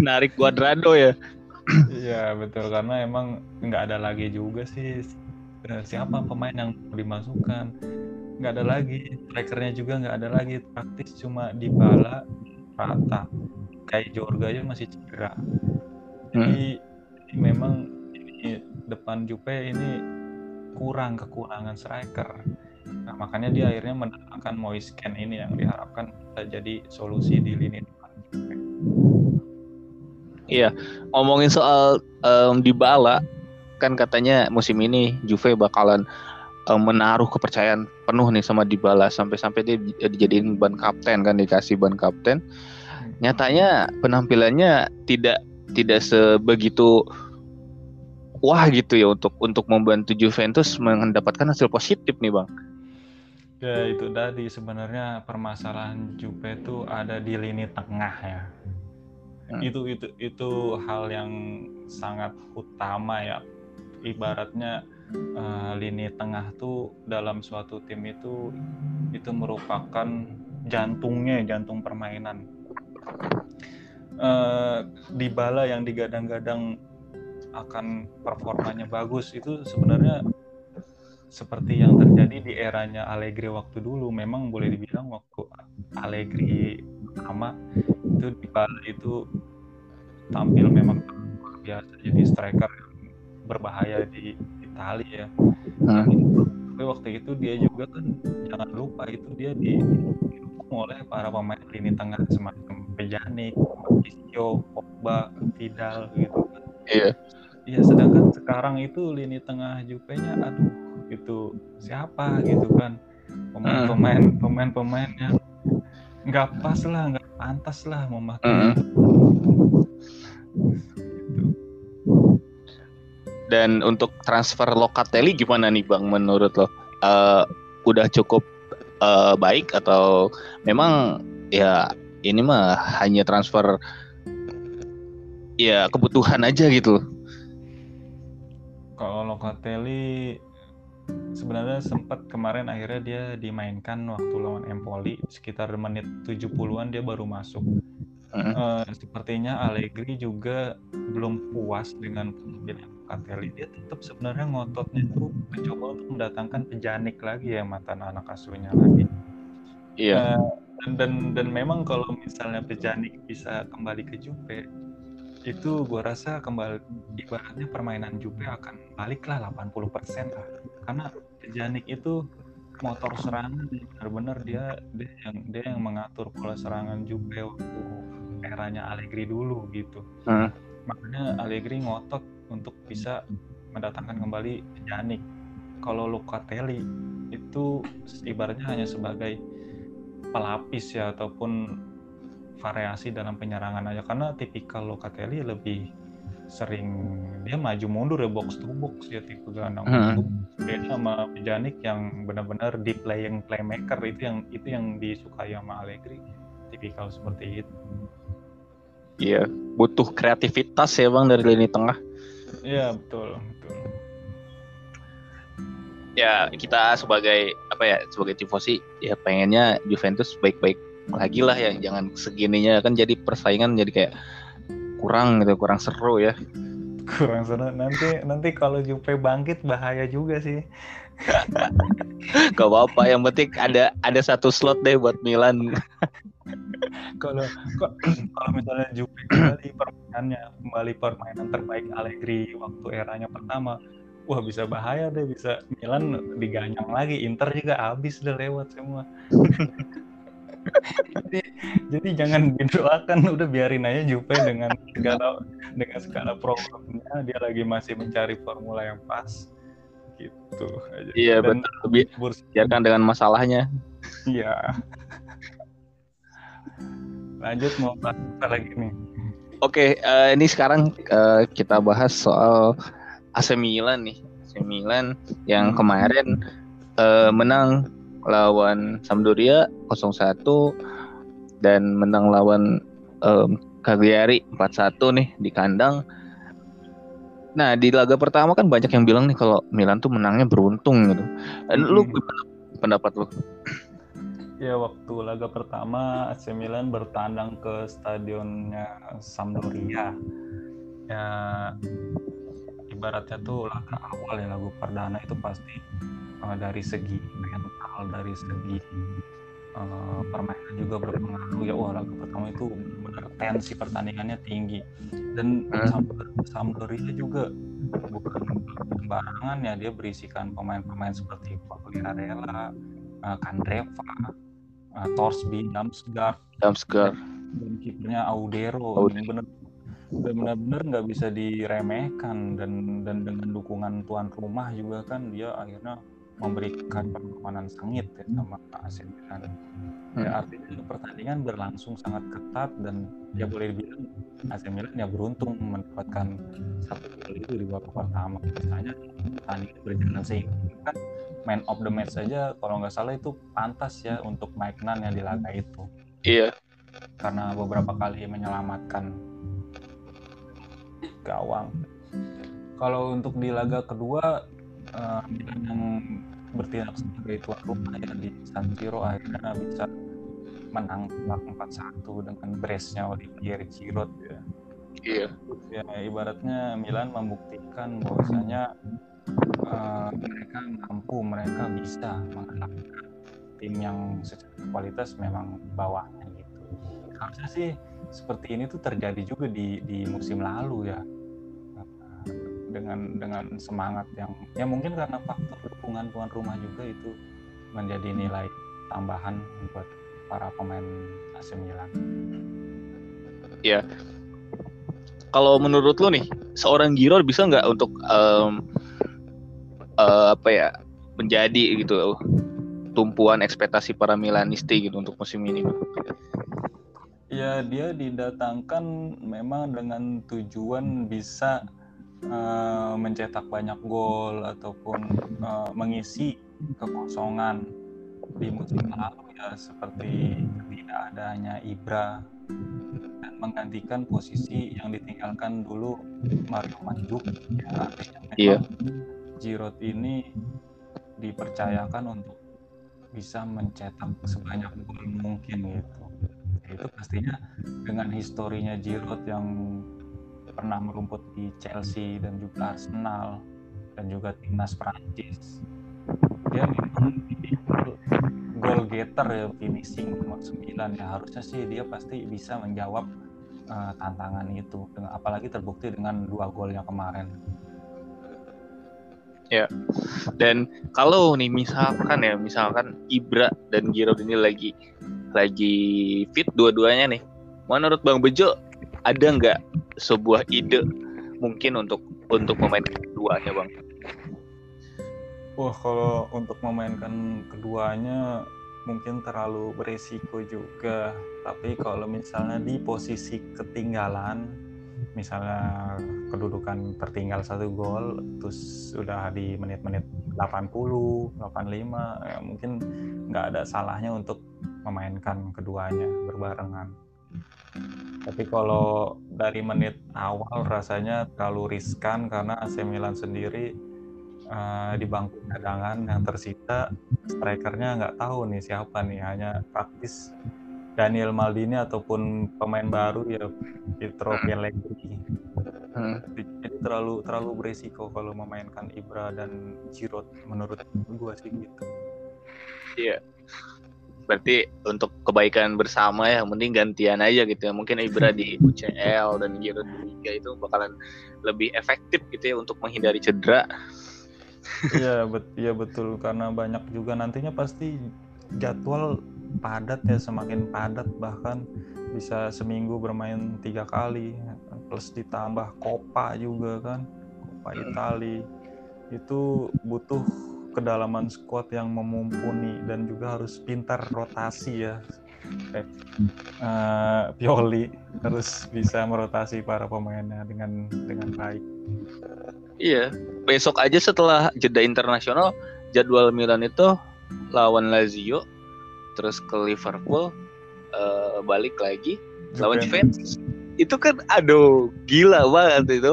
narik Cuadrado ya. Iya betul, karena emang nggak ada lagi juga sih siapa pemain yang dimasukkan, nggak ada lagi strikernya juga nggak ada lagi, praktis cuma Dybala, Rata, kayak Jorga aja masih cedera. Jadi hmm. memang ini depan Juve ini kurang kekurangan striker. Nah, makanya dia akhirnya mendatangkan Moisken ini yang diharapkan bisa jadi solusi di lini depan Juve. Iya, ngomongin soal um, Dybala, kan katanya musim ini Juve bakalan um, menaruh kepercayaan penuh nih sama Dybala, sampai-sampai dia dijadiin ban kapten kan, dikasih ban kapten. Nyatanya penampilannya tidak tidak sebegitu wah gitu ya untuk untuk membantu Juventus mendapatkan hasil positif nih Bang. Ya itu tadi sebenarnya permasalahan Juve itu ada di lini tengah ya. Hmm. Itu itu itu hal yang sangat utama ya. Ibaratnya uh, lini tengah tuh dalam suatu tim itu itu merupakan jantungnya, jantung permainan. Uh, Dybala yang digadang-gadang akan performanya bagus itu sebenarnya seperti yang terjadi di eranya Allegri waktu dulu. Memang boleh dibilang waktu Allegri pertama itu Dybala itu tampil memang luar biasa, jadi striker berbahaya di Italia ya. Yang itu Tapi waktu itu dia juga kan jangan lupa itu dia di oleh para pemain lini tengah semacam Pjanic, Isco, Pogba, Vidal gitu kan. Iya. Iya, sedangkan sekarang itu lini tengah Juve-nya aduh itu siapa gitu kan. Pemain-pemain uh. pemain-pemain yang enggak pas lah, enggak pantas lah memakai. Uh. Gitu. Dan untuk transfer Locatelli gimana nih Bang menurut lo? Uh, udah cukup Uh, baik atau memang ya ini mah hanya transfer ya kebutuhan aja gitu. Kalau Locatelli sebenarnya sempat kemarin akhirnya dia dimainkan waktu lawan Empoli sekitar menit tujuh puluhan dia baru masuk. Mm-hmm. Uh, sepertinya Allegri juga belum puas dengan penampilan Locatelli, dia tetap sebenarnya ngototnya tuh mencoba untuk mendatangkan Pjanic lagi ya, mantan anak asuhnya lagi. Iya. Uh, dan, dan dan memang kalau misalnya Pjanic bisa kembali ke Juve, itu gue rasa kembali ibaratnya permainan Juve akan baliklah delapan puluh persen lah, karena Pjanic itu motor serangan benar-benar dia dia yang dia yang mengatur pola serangan Juve waktu eranya Allegri dulu gitu. Uh. Makanya Allegri ngotot untuk bisa mendatangkan kembali Pjanic. Kalau Locatelli itu ibaratnya hanya sebagai pelapis ya ataupun variasi dalam penyerangan aja, karena tipikal Locatelli lebih sering dia maju mundur ya, box to box ya tipe gelandang hmm. beda sama Pjanic yang benar-benar deep playing playmaker, itu yang itu yang disukai sama Allegri, tipikal seperti itu. Iya, yeah. butuh kreativitas ya Bang dari lini tengah. Iya betul, betul. Ya kita sebagai apa ya sebagai tifosi ya pengennya Juventus baik-baik lagi lah ya, jangan segininya kan, jadi persaingan jadi kayak kurang gitu, kurang seru ya. Kurang seru nanti nanti kalau Juve bangkit bahaya juga sih. Gak apa-apa, yang penting ada ada satu slot deh buat Milan. Kalau kalau misalnya Juve kembali permainannya kembali permainan terbaik Allegri waktu eranya pertama, wah bisa bahaya deh, bisa Milan diganyang lagi, Inter juga habis deh lewat semua. jadi, jadi jangan didoakan, udah biarin aja Juve dengan segala dengan segala problemnya, dia lagi masih mencari formula yang pas gitu aja. Iya betul, lebih biarkan dengan masalahnya. Iya. Lanjut mau bahas apa lagi nih? Oke, okay, uh, ini sekarang uh, kita bahas soal A C Milan nih. A C Milan yang kemarin uh, menang lawan Sampdoria nol satu dan menang lawan um, Cagliari empat satu nih di kandang. Nah, di laga pertama kan banyak yang bilang nih kalau Milan tuh menangnya beruntung gitu. Dan lu gimana pendapat lu? Ya waktu laga pertama A C Milan bertandang ke stadionnya Sampdoria. Ya ibaratnya tuh laga awal ya, laga perdana itu pasti uh, dari segi mental, dari segi uh, permainan juga berpengaruh ya. Wah laga pertama itu benar-benar tensi pertandingannya tinggi. Dan hmm. Sampdoria juga bukan sembarangan ya, dia berisikan pemain-pemain seperti Quagliarella, Uh, Candreva, uh, Torsby, Damsgaard, Damsgaard, dan kipernya Audero, ini benar, benar-benar nggak bisa diremehkan, dan dan dengan dukungan tuan rumah juga kan dia akhirnya memberikan perlawanan sengit ya, sama A C Milan. Ya, artinya pertandingan berlangsung sangat ketat dan ya boleh dibilang A C Milan ya beruntung mendapatkan satu gol itu di babak pertama. Biasanya pertandingan berjalan seimbang. Man of the match saja kalau nggak salah itu pantas ya untuk Mike Nan yang di laga itu. Iya. Karena beberapa kali menyelamatkan gawang. Kalau untuk di laga kedua uh, yang bertindak sebagai tuan rumah ya di San Siro akhirnya bisa menang empat satu dengan brace-nya oleh Giroud ya. Iya. Ya ibaratnya Milan membuktikan bahwasanya Uh, mereka mampu, mereka bisa mengalahkan tim yang secara kualitas memang bawahnya gitu. Harusnya sih seperti ini tuh terjadi juga di di musim lalu ya. Uh, dengan dengan semangat yang ya mungkin karena faktor dukungan tuan rumah juga itu menjadi nilai tambahan buat para pemain A C Milan. Ya, kalau menurut lo nih, seorang Giroud bisa nggak untuk um, uh, apa ya menjadi gitu tumpuan ekspektasi para Milanisti gitu untuk musim ini? Ya, dia didatangkan memang dengan tujuan bisa uh, mencetak banyak gol ataupun uh, mengisi kekosongan di musim lalu ya, seperti tidak adanya Ibra dan menggantikan posisi yang ditinggalkan dulu Mario Mandzukic. Ya, yeah. Giroud ini dipercayakan untuk bisa mencetak sebanyak gol mungkin gitu. Itu pastinya dengan historinya Giroud yang pernah merumput di Chelsea dan juga Arsenal dan juga timnas Prancis, dia memang goal getter ya, finishing nomor sembilan ya, harusnya sih dia pasti bisa menjawab uh, tantangan itu, apalagi terbukti dengan dua golnya kemarin ya. Dan kalau nih misalkan ya misalkan Ibra dan Giroud ini lagi lagi fit dua-duanya nih, menurut Bang Bejo ada nggak sebuah ide mungkin untuk untuk memainkan keduanya, Bang? Wah, kalau untuk memainkan keduanya mungkin terlalu beresiko juga. Tapi kalau misalnya di posisi ketinggalan, misalnya kedudukan tertinggal satu gol, terus sudah di menit-menit delapan puluh, delapan puluh lima, ya mungkin nggak ada salahnya untuk memainkan keduanya berbarengan. Tapi kalau dari menit awal rasanya terlalu riskan karena A C Milan sendiri uh, di bangku cadangan yang tersita strikernya nggak tahu nih siapa nih, hanya praktis Daniel Maldini ataupun pemain baru ya Pietro Pellegrini. Jadi hmm. terlalu terlalu beresiko kalau memainkan Ibra dan Giroud menurut gue sih gitu. Iya. Yeah. Berarti untuk kebaikan bersama ya, mending gantian aja gitu ya. Mungkin Ibra di U C L dan Giroud di Liga itu bakalan lebih efektif gitu ya untuk menghindari cedera. Iya, bet- ya betul, karena banyak juga nantinya pasti jadwal padat ya, semakin padat, bahkan bisa seminggu bermain tiga kali plus ditambah Copa juga kan, Copa Italia itu butuh kedalaman squad yang memumpuni dan juga harus pintar rotasi ya. Eh, uh, Pioli harus bisa merotasi para pemainnya dengan dengan baik. Iya, besok aja setelah jeda internasional jadwal Milan itu lawan Lazio, terus ke Liverpool, uh, balik lagi Juventus. Lawan Juventus. Itu kan aduh gila banget itu.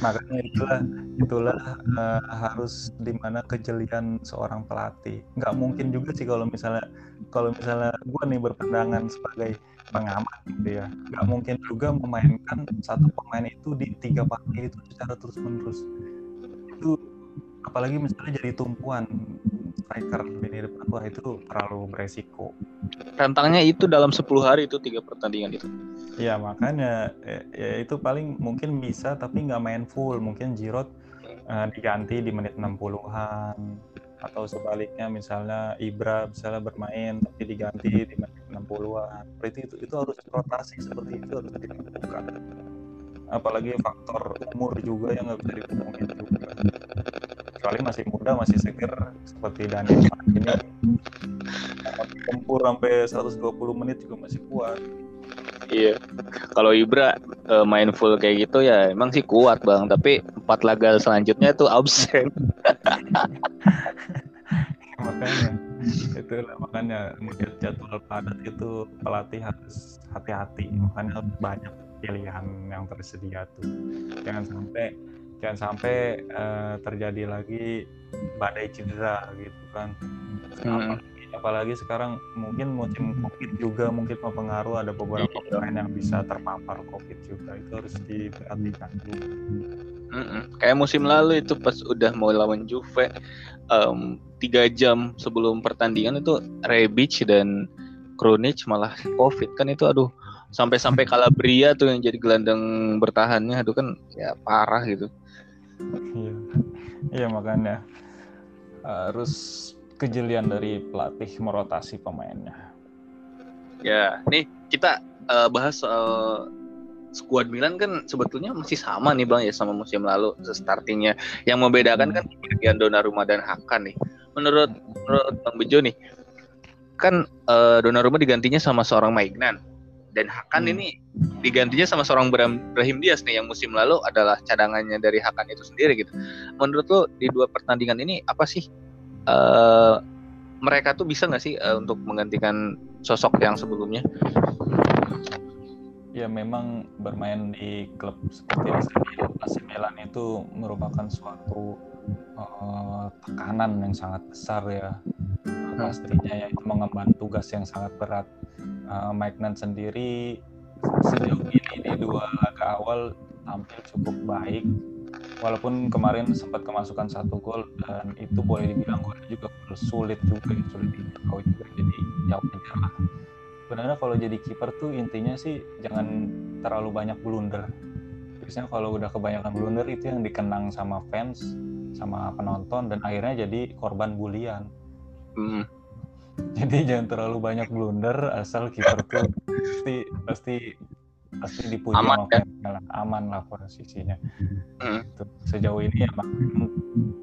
Makanya itulah itulah uh, harus dimana kejelian seorang pelatih. Nggak mungkin juga sih kalau misalnya kalau misalnya gue nih berpandangan sebagai pengamat gitu ya, nggak mungkin juga memainkan satu pemain itu di tiga partai itu secara terus menerus. Itu apalagi misalnya jadi tumpuan striker di depan, wah itu terlalu beresiko. Rentangnya itu dalam sepuluh hari itu tiga pertandingan itu. Ya makanya ya itu paling mungkin bisa tapi nggak main full, mungkin Giroud uh, diganti di menit enam puluhan atau sebaliknya misalnya Ibra misalnya bermain tapi diganti di menit enam puluhan. Berarti itu itu harus rotasi seperti itu harus dilakukan. Apalagi faktor umur juga yang nggak bisa dibohongin juga. Kecuali masih muda masih seger seperti Danilo ini tempur sampai seratus dua puluh menit juga masih kuat. Iya, kalau Ibra uh, main full kayak gitu ya emang sih kuat Bang, tapi empat laga selanjutnya tuh absen. Makanya itulah, makanya melihat jadwal padat itu pelatih harus hati-hati, makanya harus banyak pilihan yang tersedia tuh, jangan sampai jangan sampai uh, terjadi lagi badai cedera gitu kan. hmm. Apalagi sekarang mungkin musim COVID juga mungkin mempengaruhi, ada beberapa pemain yang bisa terpapar COVID juga, itu harus diperhatikan juga. Kayak musim lalu itu pas udah mau lawan Juve, um, tiga jam sebelum pertandingan itu Rebic dan Krunic malah COVID kan, itu aduh sampai-sampai Calabria tuh yang jadi gelandang bertahannya, aduh kan ya parah gitu. Iya, iya makanya harus kejelian dari pelatih merotasi pemainnya. Ya, nih kita uh, bahas soal skuad Milan kan sebetulnya masih sama nih Bang ya sama musim lalu startingnya. Yang membedakan kan kepergian Donnarumma dan Hakan nih. Menurut menurut Bang Bejo nih kan uh, Donnarumma digantinya sama seorang Maignan dan Hakan hmm. ini digantinya sama seorang Brahim Diaz nih yang musim lalu adalah cadangannya dari Hakan itu sendiri gitu. Menurut lo di dua pertandingan ini apa sih uh, mereka tuh bisa nggak sih uh, untuk menggantikan sosok yang sebelumnya? Ya memang bermain di klub seperti A C Milan itu merupakan suatu uh, tekanan yang sangat besar ya. Hmm. Pastinya ya itu mengemban tugas yang sangat berat. Uh, Maignan sendiri sejauh ini di dua laga awal tampil cukup baik. Walaupun kemarin sempat kemasukan satu gol dan itu boleh dibilang golnya juga sulit juga, sulit dikawal juga jadi jauh menjarah. Sebenarnya kalau jadi kiper tuh intinya sih jangan terlalu banyak blunder. Biasanya kalau udah kebanyakan blunder itu yang dikenang sama fans, sama penonton dan akhirnya jadi korban bulian. Mm. Jadi jangan terlalu banyak blunder, asal kiper tuh pasti pasti pasti dipuji sama fans. Kan? Aman lah posisinya. Mm. Sejauh ini emang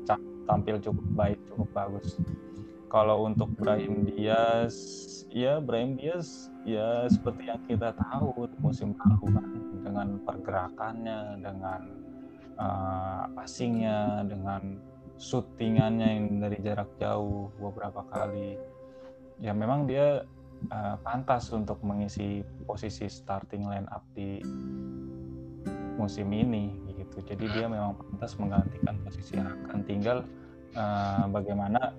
ya, tampil cukup baik, cukup bagus. Kalau untuk Brahim Diaz, ya Brahim Diaz ya seperti yang kita tahu musim lalu kan dengan pergerakannya, dengan uh, passingnya, dengan shootingannya yang dari jarak jauh beberapa kali. Ya memang dia uh, pantas untuk mengisi posisi starting line up di musim ini gitu. Jadi dia memang pantas menggantikan posisi Hakan. Tinggal uh, bagaimana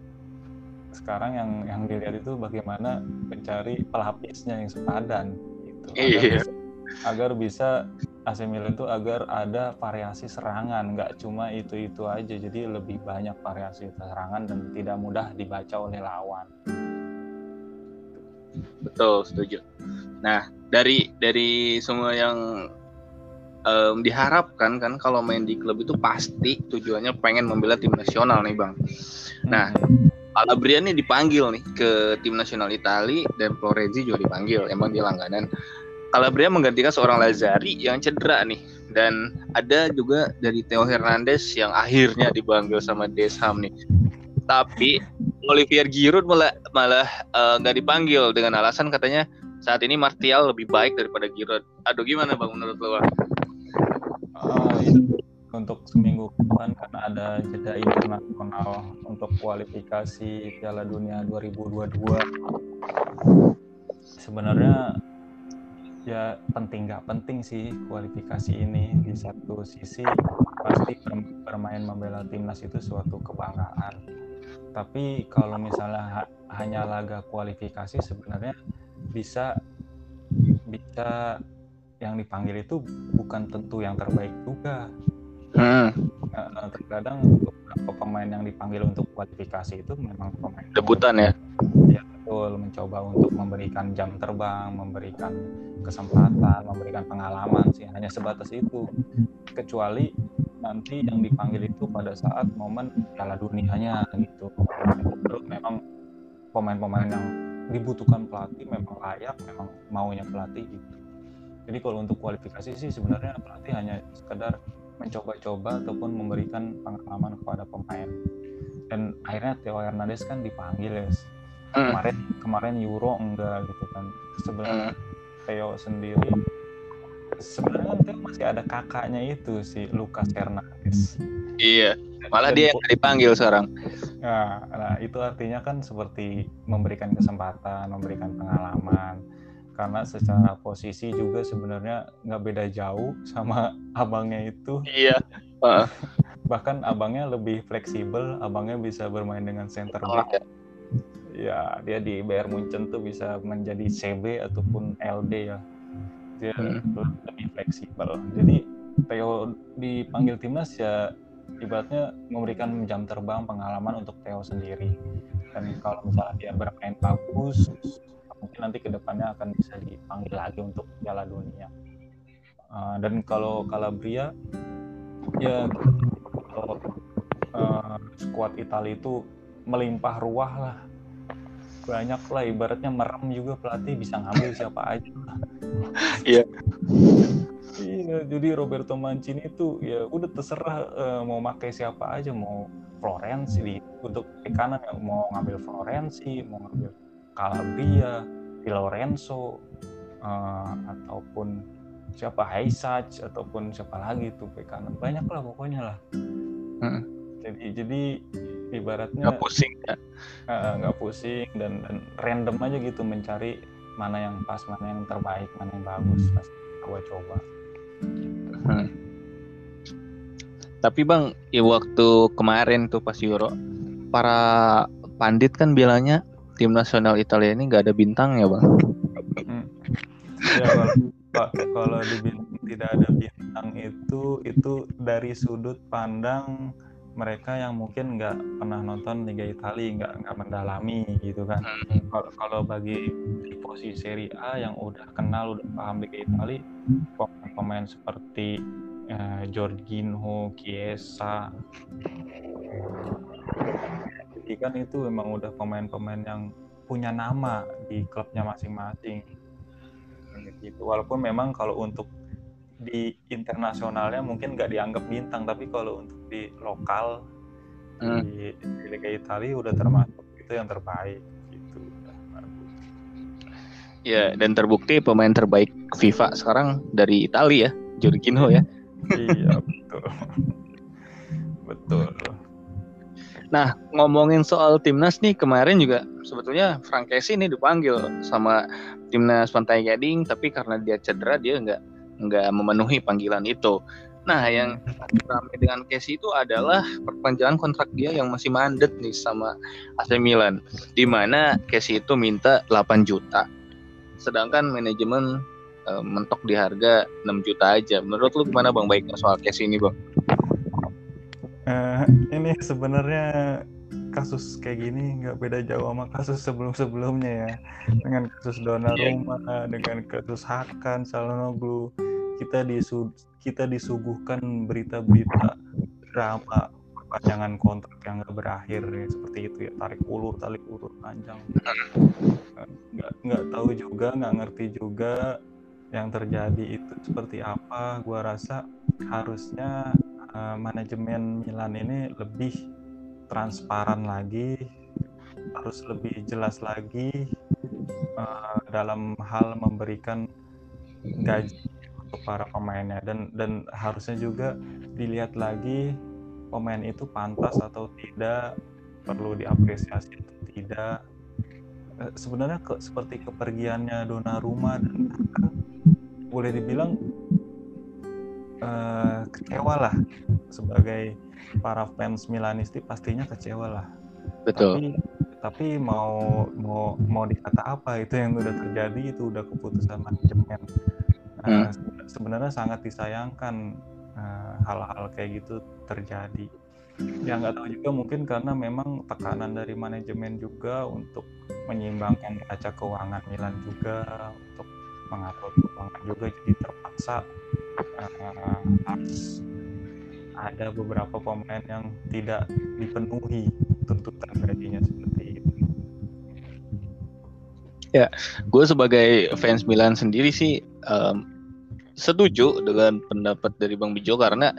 sekarang yang yang dilihat itu bagaimana mencari pelapisnya yang sepadan gitu. Agar, iya. bisa, agar bisa A C Milan itu agar ada variasi serangan, nggak cuma itu-itu aja. Jadi lebih banyak variasi serangan dan tidak mudah dibaca oleh lawan. Betul, setuju. Nah, dari dari semua yang Um, diharapkan kan kalau main di klub itu pasti tujuannya pengen membela tim nasional nih Bang. Nah, Calabria nih dipanggil nih ke tim nasional Itali dan Florenzi juga dipanggil, emang dia langganan. Calabria menggantikan seorang Lazari yang cedera nih dan ada juga dari Theo Hernandez yang akhirnya dipanggil sama Desham nih. Tapi Olivier Giroud malah malah nggak uh, dipanggil dengan alasan katanya saat ini Martial lebih baik daripada Giroud. Aduh gimana Bang menurut lo? Uh, untuk seminggu depan karena ada jeda internasional untuk kualifikasi Piala Dunia dua ribu dua puluh dua. Sebenarnya ya penting nggak penting sih kualifikasi ini. Di satu sisi pasti bermain membela timnas itu suatu kebanggaan. Tapi kalau misalnya ha- hanya laga kualifikasi sebenarnya bisa bisa yang dipanggil itu bukan tentu yang terbaik juga. Hmm. Nah, terkadang beberapa pemain yang dipanggil untuk kualifikasi itu memang pemain debutan ya. Ya betul, mencoba untuk memberikan jam terbang, memberikan kesempatan, memberikan pengalaman sih hanya sebatas itu. Kecuali nanti yang dipanggil itu pada saat momen Piala Dunianya gitu. Memang pemain-pemain yang dibutuhkan pelatih memang layak, memang maunya pelatih gitu. Jadi kalau untuk kualifikasi sih sebenarnya pelatih hanya sekedar mencoba-coba ataupun memberikan pengalaman kepada pemain. Dan akhirnya Theo Hernandez kan dipanggil ya. Kemarin kemarin Euro enggak gitu kan. Sebenarnya Theo sendiri sebenarnya Theo masih ada kakaknya itu si Lucas Hernandez. Iya, malah dan dia yang dipanggil sekarang. Nah, nah, itu artinya kan seperti memberikan kesempatan, memberikan pengalaman. Karena secara posisi juga sebenarnya nggak beda jauh sama abangnya itu. Iya. Uh. Bahkan abangnya lebih fleksibel, abangnya bisa bermain dengan center back. Oh, ya, dia di Bermunchen tuh bisa menjadi C B ataupun L D ya. Dia hmm. lebih fleksibel. Jadi Theo dipanggil timnas ya ibaratnya memberikan jam terbang pengalaman untuk Theo sendiri. Dan kalau misalnya dia bermain bagus, mungkin nanti kedepannya akan bisa dipanggil lagi untuk Piala Dunia. Uh, dan kalau Calabria, ya kalau uh, skuad Italia itu melimpah ruah lah, banyak lah, ibaratnya merem juga, pelatih bisa ngambil siapa aja. Iya. Iya, jadi Roberto Mancini itu ya udah terserah uh, mau pakai siapa aja, mau Florenzi di untuk kanan ya, mau ngambil Florenzi, mau ngambil Calabria, Di Lorenzo, uh, ataupun siapa Heysach, ataupun siapa lagi tuh bek kanan, banyak lah pokoknya lah. Hmm. Jadi jadi ibaratnya nggak pusing ya, uh, nggak pusing dan, dan random aja gitu mencari mana yang pas, mana yang terbaik, mana yang bagus, pasti gua coba. Hmm. Tapi bang, ya waktu kemarin tuh pas Euro, para pandit kan bilangnya tim nasional Italia ini nggak ada bintang ya bang. Hmm. Ya, kalau, kalau dibilang tidak ada bintang itu itu dari sudut pandang mereka yang mungkin nggak pernah nonton Liga Italia, nggak nggak mendalami gitu kan. Kalau kalau bagi posisi Serie A yang udah kenal, udah paham Liga Italia, pemain seperti eh, Jorginho, Chiesa, jadi kan itu memang udah pemain-pemain yang punya nama di klubnya masing-masing. Gitu. Walaupun memang kalau untuk di internasionalnya mungkin nggak dianggap bintang, tapi kalau untuk di lokal hmm. di, di Liga Italia udah termasuk itu yang terbaik gitu. Ya, dan terbukti pemain terbaik FIFA sekarang dari Italia ya, Jorginho ya. Iya betul. Betul. Nah, ngomongin soal timnas nih, kemarin juga sebetulnya Frankesi ini dipanggil sama timnas Pantai Gading, tapi karena dia cedera dia nggak nggak memenuhi panggilan itu. Nah, yang ramai dengan Casey itu adalah perpanjangan kontrak dia yang masih mandet nih sama A C Milan, di mana Casey itu minta delapan juta, sedangkan manajemen e, mentok di harga enam juta aja. Menurut lu gimana bang, baiknya soal Casey ini bang? Uh, ini sebenarnya kasus kayak gini nggak beda jauh sama kasus sebelum-sebelumnya ya, dengan kasus Donnarumma, yeah. dengan kasus Hakan, Calhanoglu, kita disu kita disuguhkan berita-berita drama perpanjangan kontrak yang nggak berakhir ya, seperti itu ya, tarik ulur tarik ulur panjang, nggak nggak tahu juga, nggak ngerti juga yang terjadi itu seperti apa. Gua rasa harusnya uh, manajemen Milan ini lebih transparan lagi, harus lebih jelas lagi uh, dalam hal memberikan gaji untuk para pemainnya, dan dan harusnya juga dilihat lagi pemain itu pantas atau tidak, perlu diapresiasi atau tidak. Uh, sebenarnya ke, seperti kepergiannya Donnarumma dan Hakan, boleh dibilang uh, kecewa lah, sebagai para fans Milanisti pastinya kecewa lah. Betul. Tapi, tapi mau mau mau dikata apa, itu yang udah terjadi, itu udah keputusan manajemen. Hmm. Uh, sebenarnya sangat disayangkan uh, hal-hal kayak gitu terjadi. Ya nggak tahu juga, mungkin karena memang tekanan dari manajemen juga untuk menyeimbangkan neraca keuangan Milan juga, untuk mengatur keuangan juga, jadi terpaksa uh, harus ada beberapa pemain yang tidak dipenuhi tuntutan gajinya seperti itu. Ya, gue sebagai fans Milan sendiri sih um, setuju dengan pendapat dari Bang Bejo, karena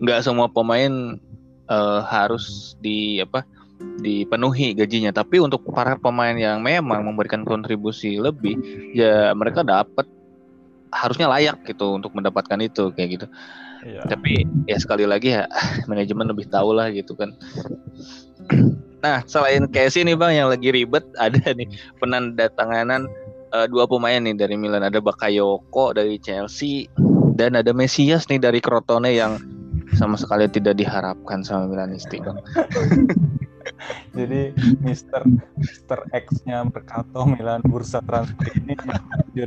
nggak semua pemain uh, harus di apa dipenuhi gajinya. Tapi untuk para pemain yang memang memberikan kontribusi lebih, ya mereka dapat, harusnya layak gitu untuk mendapatkan itu kayak gitu. Ya. Tapi ya sekali lagi ya, manajemen lebih tahu lah gitu kan. Nah, selain Casey nih bang yang lagi ribet, ada nih penandatanganan uh, dua pemain nih dari Milan, ada Bakayoko dari Chelsea dan ada Mesias nih dari Crotone yang sama sekali tidak diharapkan sama Milanisti bang. Jadi Mister Mister X-nya Mercato Milan bursa transfer ini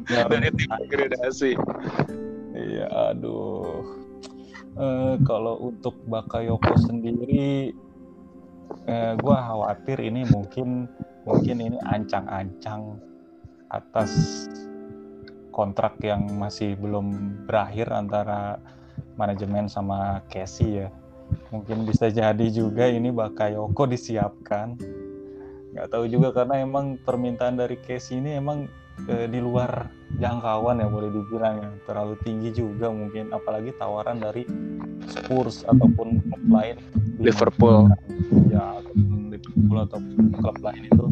dari tim degradasi. Iya, aduh. Uh, kalau untuk Bakayoko sendiri, uh, gue khawatir ini mungkin mungkin ini ancang-ancang atas kontrak yang masih belum berakhir antara manajemen sama Casey ya. Mungkin bisa jadi juga ini Bakayoko disiapkan. Nggak tahu juga karena emang permintaan dari Casey ini emang e, di luar jangkauan ya boleh dibilang ya. Terlalu tinggi juga mungkin, apalagi tawaran dari Spurs ataupun klub lain. Liverpool. Ya, Liverpool ataupun klub lain itu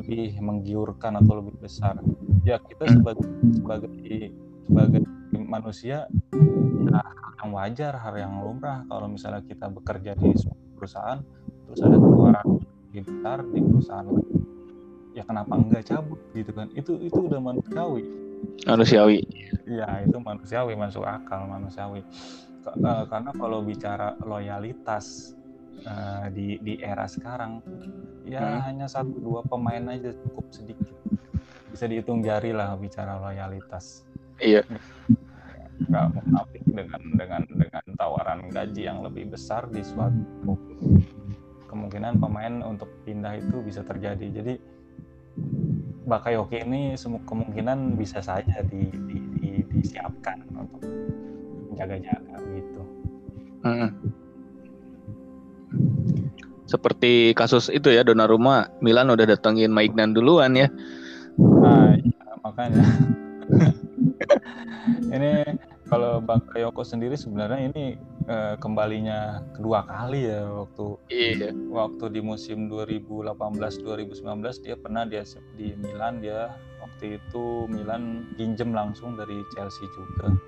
lebih menggiurkan atau lebih besar. Ya kita sebagai sebagai sebagai manusia, nah, hal yang wajar, hal yang lumrah kalau misalnya kita bekerja di perusahaan terus ada tawaran lebih besar di perusahaan lain, ya kenapa enggak cabut gitu kan? Itu itu udah manusiawi. Manusiawi. Ya itu manusiawi, masuk akal manusiawi. Karena kalau bicara loyalitas Uh, di di era sekarang ya hmm. hanya satu dua pemain aja cukup sedikit, bisa dihitung jari lah bicara loyalitas. Iya, nggak munafik dengan dengan dengan tawaran gaji yang lebih besar di suatu kemungkinan pemain untuk pindah itu bisa terjadi. Jadi Bakayoko ini semua kemungkinan bisa saja di, di, di, disiapkan untuk menjaga-jaga gitu. Hmm. Seperti kasus itu ya, Donnarumma Milan udah datengin Maignan duluan ya. Nah, ya, makanya ini kalau Bakayoko sendiri sebenarnya ini eh, kembalinya kedua kali ya waktu iya. waktu di musim dua ribu delapan belas dua ribu sembilan belas dia pernah dia di Milan, dia waktu itu Milan pinjem langsung dari Chelsea juga.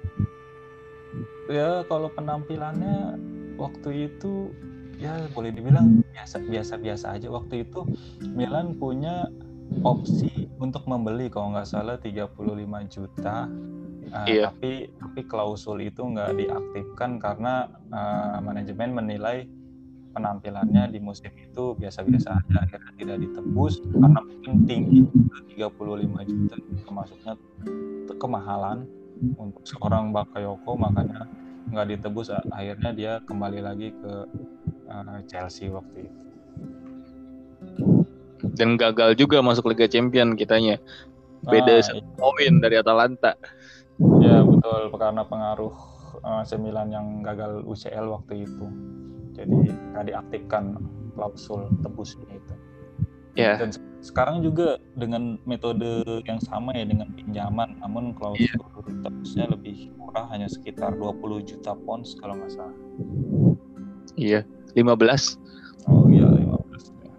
Ya kalau penampilannya waktu itu ya boleh dibilang biasa-biasa aja. Waktu itu Milan punya opsi untuk membeli kalau nggak salah tiga puluh lima juta, uh, iya. tapi tapi klausul itu nggak diaktifkan karena uh, manajemen menilai penampilannya di musim itu biasa-biasa aja, akhirnya tidak ditebus karena mungkin tinggi tiga puluh lima juta termasuknya kemahalan untuk seorang Bakayoko, makanya nggak ditebus, akhirnya dia kembali lagi ke Chelsea waktu itu. Dan gagal juga masuk Liga Champion kitanya. Beda satu nah, poin dari Atalanta. Ya betul, karena pengaruh uh, Milan yang gagal U C L waktu itu. Jadi nggak diaktifkan klausul tebusnya itu. Ya. Dan sekarang juga dengan metode yang sama ya, dengan pinjaman, namun klausul ya. tebusnya lebih murah, hanya sekitar dua puluh juta pounds kalau nggak salah. Iya. lima belas Oh iya lima belas ya.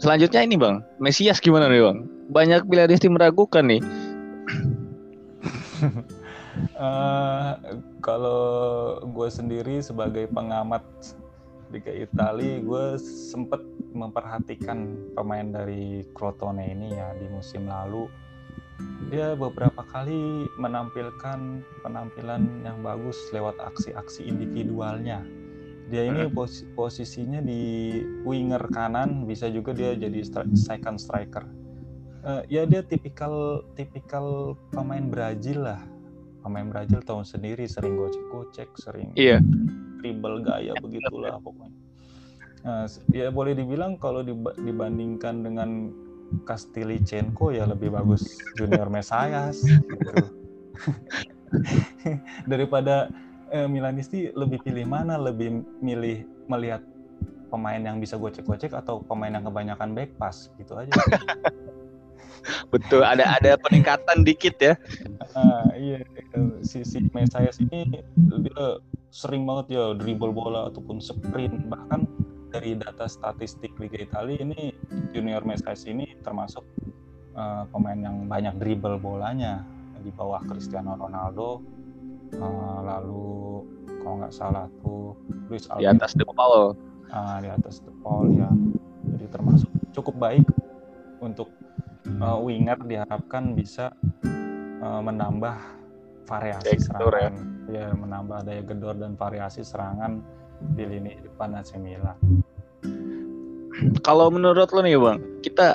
Selanjutnya ini Bang, Mesias gimana nih Bang? Banyak Biladisti meragukan nih. uh, kalau gue sendiri sebagai pengamat Liga Italia, gue sempat memperhatikan pemain dari Crotone ini ya di musim lalu. Dia beberapa kali menampilkan penampilan yang bagus lewat aksi-aksi individualnya. Dia ini pos- posisinya di winger kanan, bisa juga dia jadi stri- second striker. Uh, ya dia tipikal tipikal pemain Brazil lah. Pemain Brazil tahu sendiri, sering gocek-gocek, sering yeah. dribble gaya begitulah pokoknya. Uh, ya boleh dibilang kalau dib- dibandingkan dengan Kastilicenko ya lebih bagus Junior Mesias gitu. Daripada eh, Milanisti lebih pilih mana? Lebih milih melihat pemain yang bisa gocek-gocek atau pemain yang kebanyakan back pass gitu aja. Betul, ada ada peningkatan dikit ya. Uh, iya, si, si Mesias ini dia sering banget ya dribble bola ataupun sprint, bahkan dari data statistik Liga Italia ini Junior Mesias ini termasuk uh, pemain yang banyak dribble bolanya, di bawah Cristiano Ronaldo, uh, lalu kalau nggak salah tuh Luis Alberto di atas the ball, uh, di atas the ball ya, jadi termasuk cukup baik untuk uh, winger, diharapkan bisa uh, menambah variasi serangan, ya. ya menambah daya gedor dan variasi serangan di lini depan A C Milan. Kalau menurut lo nih Bang, kita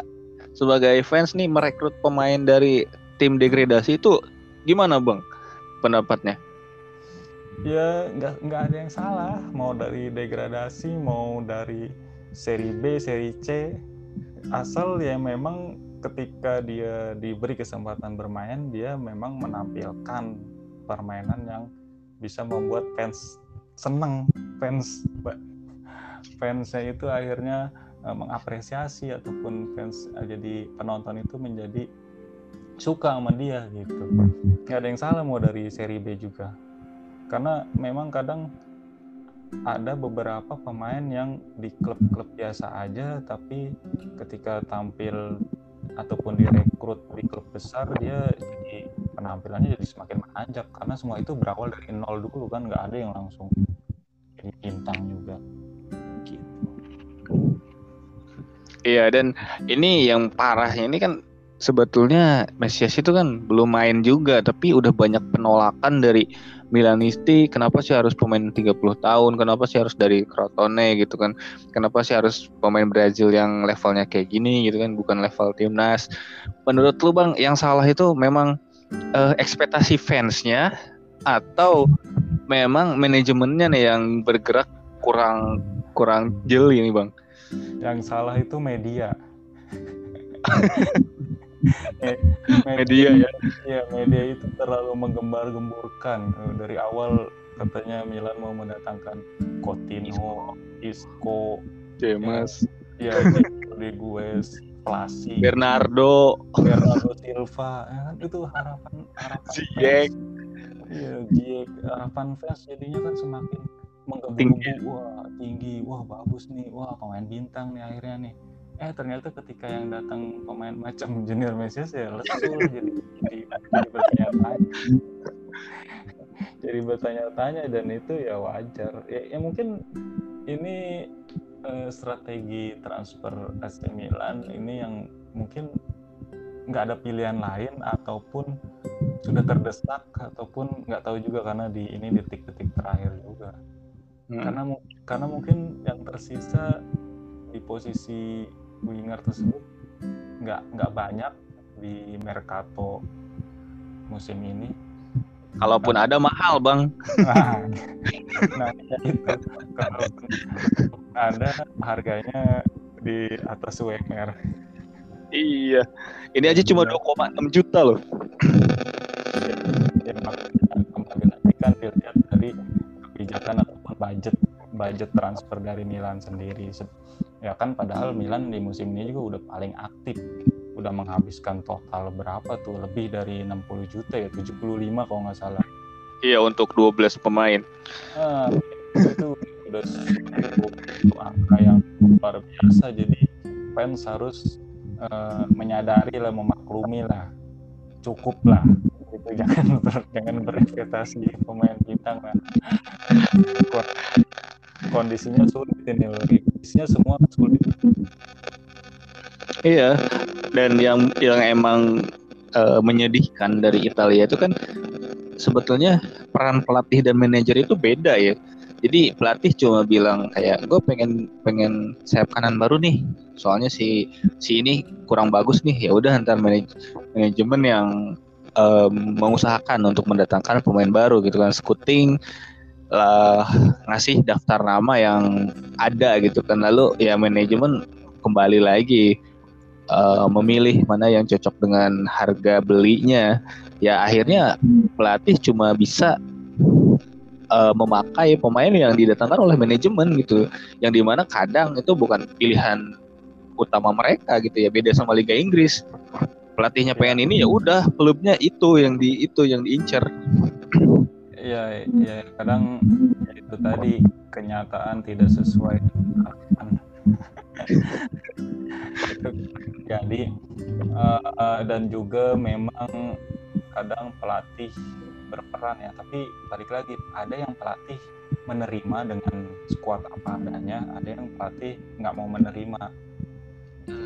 sebagai fans nih merekrut pemain dari tim degradasi itu gimana Bang pendapatnya? Ya nggak nggak ada yang salah, mau dari degradasi mau dari seri B, seri C, asal ya memang ketika dia diberi kesempatan bermain, dia memang menampilkan permainan yang bisa membuat fans seneng, fans fansnya itu akhirnya mengapresiasi ataupun fans jadi penonton itu menjadi suka sama dia gitu. Gak ada yang salah mau dari seri B juga, karena memang kadang ada beberapa pemain yang di klub-klub biasa aja, tapi ketika tampil ataupun direkrut di klub besar, dia jadi penampilannya jadi semakin menanjak, karena semua itu berawal dari nol dulu kan, nggak ada yang langsung jadi bintang juga gitu. Iya, dan ini yang parahnya ini kan sebetulnya Mesias itu kan belum main juga, tapi udah banyak penolakan dari Milanisti. Kenapa sih harus pemain tiga puluh tahun, kenapa sih harus dari Crotone gitu kan, kenapa sih harus pemain Brazil yang levelnya kayak gini gitu kan, bukan level timnas. Menurut lu Bang, yang salah itu memang eh, ekspektasi fansnya atau memang manajemennya nih yang bergerak kurang kurang jeli ini Bang? Yang salah itu media. media, media ya, ya media itu terlalu menggembar-gemburkan. Dari awal katanya Milan mau mendatangkan Coutinho, Isco, James, ya, ya Rodriguez, Plasi, Bernardo, Bernardo Silva, ya, kan itu harapan harapan Ziyech, ya Ziyech, harapan fans jadinya kan semakin menggembar-gembur. Wah tinggi, wah bagus nih, wah pemain bintang nih akhirnya nih. Eh ternyata ketika yang datang pemain macam Junior Mesias ya lesu, jadi jadi bertanya-tanya, jadi bertanya-tanya dan itu ya wajar. Ya, ya mungkin ini eh, strategi transfer A C Milan ini yang mungkin nggak ada pilihan lain ataupun sudah terdesak ataupun nggak tahu juga karena di ini detik-detik terakhir juga. Hmm. Karena karena mungkin yang tersisa di posisi winger tersebut nggak nggak banyak di mercato musim ini. Kalaupun nah, ada mahal Bang. Nah, nah itu kalaupun ada harganya di atas W M R. Iya, ini aja cuma dua koma enam juta loh. Ya, kemarin kan dilihat dari kebijakan ataupun budget budget transfer dari Milan sendiri. Ya kan padahal Milan di musim ini juga udah paling aktif, udah menghabiskan total berapa tuh, lebih dari enam puluh juta ya, tujuh puluh lima kalau nggak salah. Iya, untuk dua belas pemain. Nah, itu udah itu angka yang luar biasa, jadi fans harus uh, menyadari lah, memaklumi lah, cukup lah. Gitu. Jangan ber, jangan berekspektasi pemain bintang lah. Kondisinya sulit ini loh, kondisinya semua sulit. Iya, dan yang yang emang e, menyedihkan dari Italia itu kan sebetulnya peran pelatih dan manajer itu beda ya. Jadi pelatih cuma bilang kayak gue pengen pengen sayap kanan baru nih, soalnya si si ini kurang bagus nih, ya udah ntar manaj, manajemen yang e, mengusahakan untuk mendatangkan pemain baru gitu kan, scouting. Lah, ngasih daftar nama yang ada gitu kan, lalu ya manajemen kembali lagi uh, memilih mana yang cocok dengan harga belinya. Ya akhirnya pelatih cuma bisa uh, memakai pemain yang didatangkan oleh manajemen gitu, yang dimana kadang itu bukan pilihan utama mereka gitu ya. Beda sama Liga Inggris, pelatihnya pengen ini ya udah, klubnya itu yang di itu yang diincar. Ya, ya kadang ya itu tadi kenyataan tidak sesuai harapan. Jadi uh, uh, dan juga memang kadang pelatih berperan ya, tapi balik lagi ada yang pelatih menerima dengan skuad apa adanya, ada yang pelatih nggak mau menerima.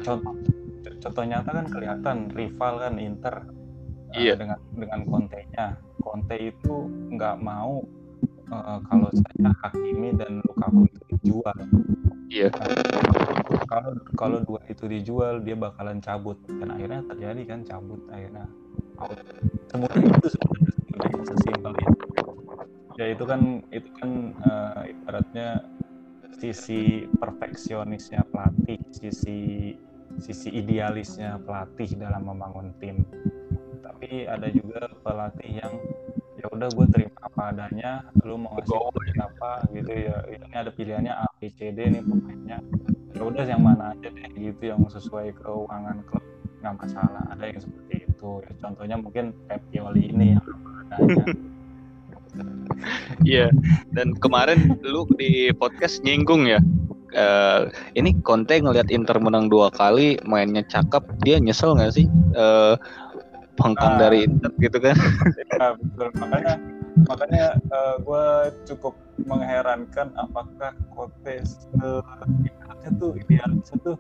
Contoh, contoh nyata kan kelihatan rival kan Inter. Iya. Dengan dengan Conte-nya, Conte itu nggak mau uh, kalau saya Hakimi dan Lukaku itu dijual. Iya. Nah, kalau kalau dua itu dijual dia bakalan cabut, dan akhirnya terjadi kan cabut akhirnya. Out. Semudah itu sebenarnya, sesimpel itu. Ya itu kan itu kan uh, ibaratnya sisi perfeksionisnya pelatih, sisi sisi idealisnya pelatih dalam membangun tim. Tapi ada juga pelatih yang ya udah gue terima apa adanya, lu mau ngasih apa gitu ya, ini ada pilihannya A, B, C, D nih pemainnya, ya udah yang mana aja deh gitu, yang sesuai keuangan klub nggak masalah. Ada yang seperti itu ya, contohnya mungkin Pep Pioli ini yang adanya. Iya, yeah. Dan kemarin lu di podcast nyinggung ya, uh, ini Conte ngelihat Inter menang dua kali, mainnya cakep, dia nyesel nggak sih uh, pengkang uh, dari Inter gitu kan? Ya, betul. Makanya, makanya uh, gue cukup mengherankan apakah Conte sebenarnya tuh idealisnya tuh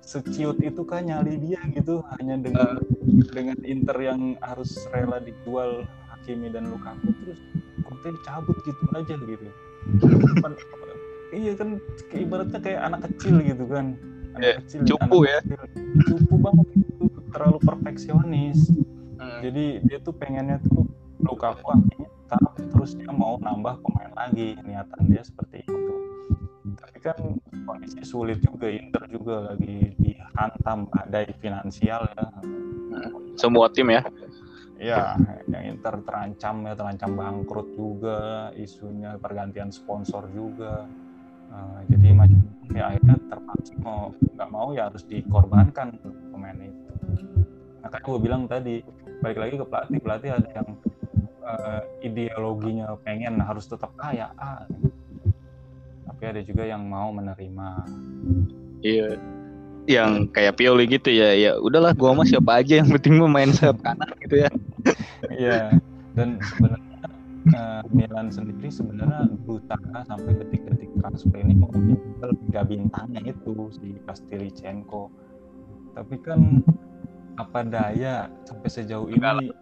seciut itu kan nyali dia gitu, hanya dengan uh, dengan Inter yang harus rela dijual Hakimi dan Lukaku terus Conte cabut gitu aja gitu. Iya kan, ibaratnya kayak anak kecil gitu kan, anak yeah, kecil, cupu anak ya, kecil, cupu banget gitu, terlalu perfeksionis. Hmm. Jadi dia tuh pengennya tuh Lukaku akhirnya tetap, terus dia mau nambah pemain lagi, niatan dia seperti itu. Tapi kan kondisi sulit juga, Inter juga lagi dihantam badai finansial ya. Semua tim ya. Ya, yang Inter terancam ya, terancam bangkrut juga, isunya pergantian sponsor juga. Uh, jadi macam ya akhirnya terpaksa mau nggak mau ya harus dikorbankan pemain itu. Makanya gue bilang tadi, balik lagi ke pelatih, pelatih ada yang uh, ideologinya pengen harus tetap kaya, ah, ya. Tapi ada juga yang mau menerima. Iya. Yeah. Yang kayak Pioli gitu ya, ya udahlah gua mah siapa aja yang penting mah main sayap kanan gitu ya. Iya. Dan sebenarnya uh, Milan sendiri sebenarnya buta sampai detik-detik transfer ini mau menjual tiga bintangnya itu si Kastilicenko. Tapi kan apa daya sampai sejauh ini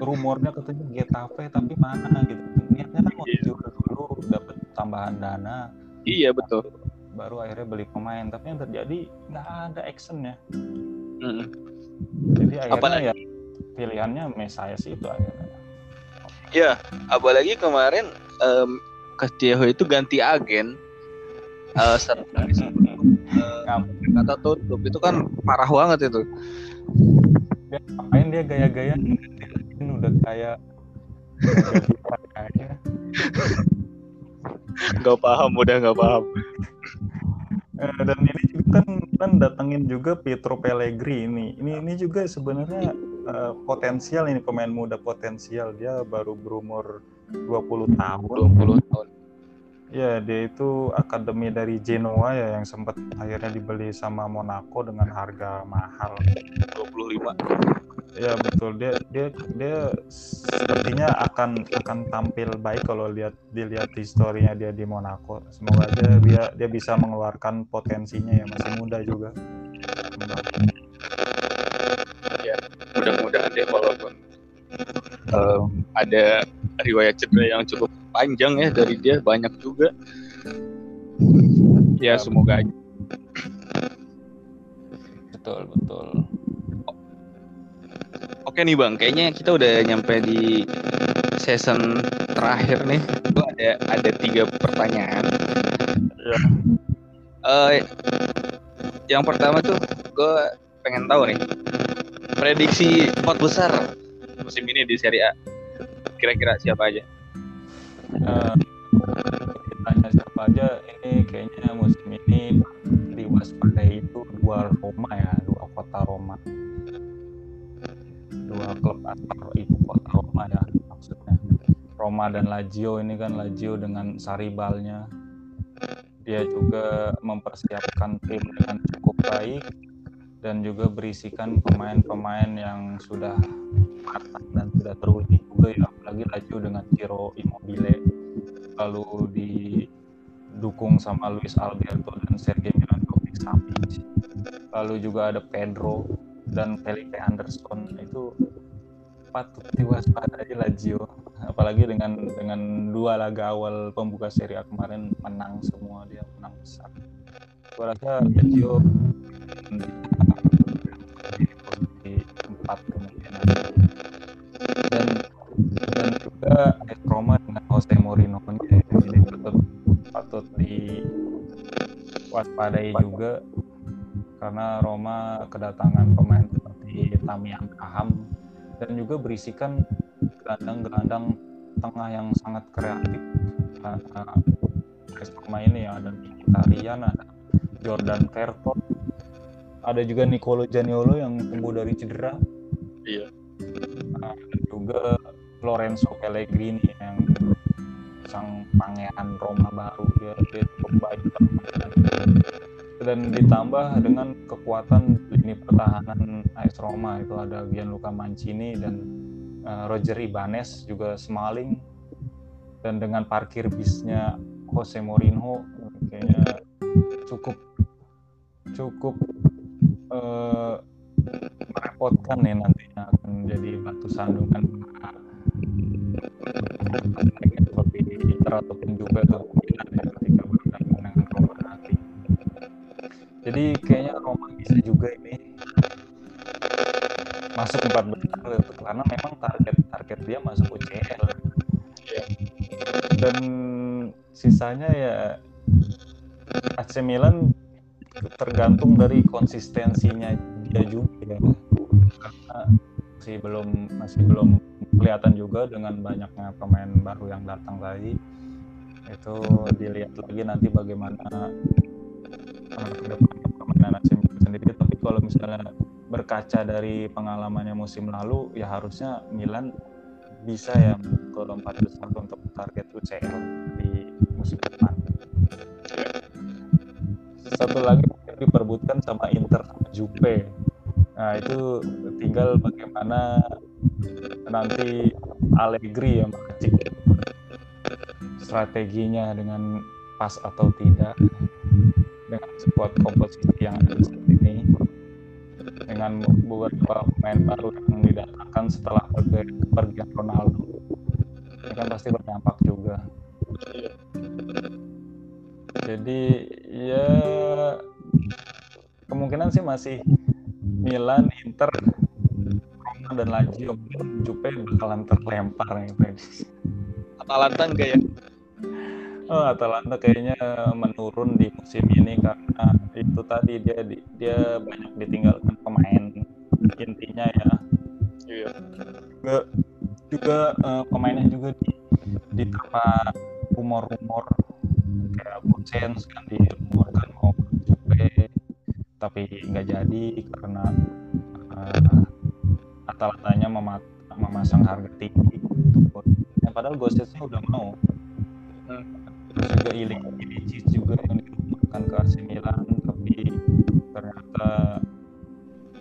rumornya katanya Getafe, tapi mana gitu. Niatnya kan mau dijual dulu dapat tambahan dana. Iya betul. Baru akhirnya beli pemain, tapi yang terjadi nggak ada actionnya. Mm. Jadi akhirnya apalagi, ya pilihannya Mesias itu akhirnya. Ya, apalagi kemarin um, Castillo itu ganti agen. Uh, uh, kata tutup itu kan parah banget itu. Dia ngapain dia gaya-gaya? Ini udah kayak kayaknya. Gak paham, udah gak paham. Dan ini juga kan, kan datengin juga Pietro Pellegrini ini. Ini ini juga sebenarnya uh, potensial ini, pemain muda potensial. Dia baru berumur dua puluh tahun. dua puluh tahun. Ya, dia itu akademi dari Genoa ya, yang sempat akhirnya dibeli sama Monaco dengan harga mahal. dua puluh lima. Ya, betul. Dia dia dia sepertinya akan akan tampil baik kalau lihat dilihat historinya dia di Monaco. Semoga aja dia dia bisa mengeluarkan potensinya ya, masih muda juga. Ya, mudah-mudahan dia walaupun um, ada riwayat cedera yang cukup panjang ya dari dia, banyak juga ya, semoga aja. Betul betul. Oke nih bang, kayaknya kita udah nyampe di season terakhir nih. Gue ada ada tiga pertanyaan ya. uh, yang pertama tuh gue pengen tahu nih, prediksi empat besar musim ini di Serie A kira-kira siapa aja? Uh, tanya siapa aja, ini kayaknya musim ini diwaspadai itu dua Roma ya, dua kota Roma, dua klub antar ibu kota Roma ya, maksudnya Roma dan Lazio. Ini kan Lazio dengan Saribalnya, dia juga mempersiapkan tim dengan cukup baik dan juga berisikan pemain-pemain yang sudah matang dan sudah teruji juga ya, apalagi Lazio dengan Ciro Immobile, lalu didukung sama Luis Alberto dan Sergei Milinkovic-Savic, lalu juga ada Pedro dan Felipe Anderson. Itu patut diwaspadai Lazio, apalagi dengan dengan dua laga awal pembuka Serie A kemarin menang semua, dia menang besar. Gua rasa Lazio di empat kemungkinan. Dan dan juga AS Roma dengan Jose Mourinho nya ini patut patut diwaspadai juga. karena Roma kedatangan pemain seperti Tammy Abraham dan juga berisikan gelandang-gelandang tengah yang sangat kreatif. Pemain ini ya, ada Mkhitaryan, ada Jordan Vertot, ada juga Nicolo Zaniolo yang sembuh dari cedera. Iya. Nah, dan juga Lorenzo Pellegrini yang sang pangeran Roma baru, dia dia pemain dan ditambah dengan kekuatan lini pertahanan A S Roma itu ada Gianluca Mancini dan uh, Roger Ibanez juga Smalling, dan dengan parkir bisnya Jose Mourinho kayaknya cukup cukup uh, merepotkan nih, nantinya akan menjadi batu sandungan seperti Inter ataupun juga ketika berhadapan dengan Roma nanti. Jadi kayaknya Roma bisa juga ini masuk empat besar karena memang target target dia masuk U C L. Dan sisanya ya A C Milan tergantung dari konsistensinya dia juga ya. Karena masih belum masih belum kelihatan juga dengan banyaknya pemain baru yang datang lagi. Itu dilihat lagi nanti bagaimana kedepannya permainan A C Milan sendiri. Tapi kalau misalnya berkaca dari pengalamannya musim lalu, ya harusnya Milan bisa ya ke lompat besar untuk target U C L di musim depan. Satu lagi diperbutkan sama Inter sama Juve. Nah itu tinggal bagaimana nanti Allegri yang mengecek strateginya dengan pas atau tidak dengan squad komposisi yang ada saat ini, dengan beberapa pemain baru yang didatangkan setelah pergian Ronaldo, ini kan pasti berdampak juga. Jadi ya kemungkinan sih masih Milan, Inter, Roma dan Lazio. Juve bakalan terlempar nih. Atalanta enggak ya? Oh, Atalanta kayaknya menurun di musim ini karena itu tadi dia dia banyak ditinggalkan pemain intinya ya. Iya. Juga, juga uh, pemainnya juga diterpa rumor-rumor kayak Bucens kan dirumorkan mau Juve tapi nggak jadi karena uh, Atalantanya memat- memasang harga tinggi. Yang padahal gosipnya udah mau. Hmm. Juga Ilicic juga yang diumumkan ke A C Milan, tapi ternyata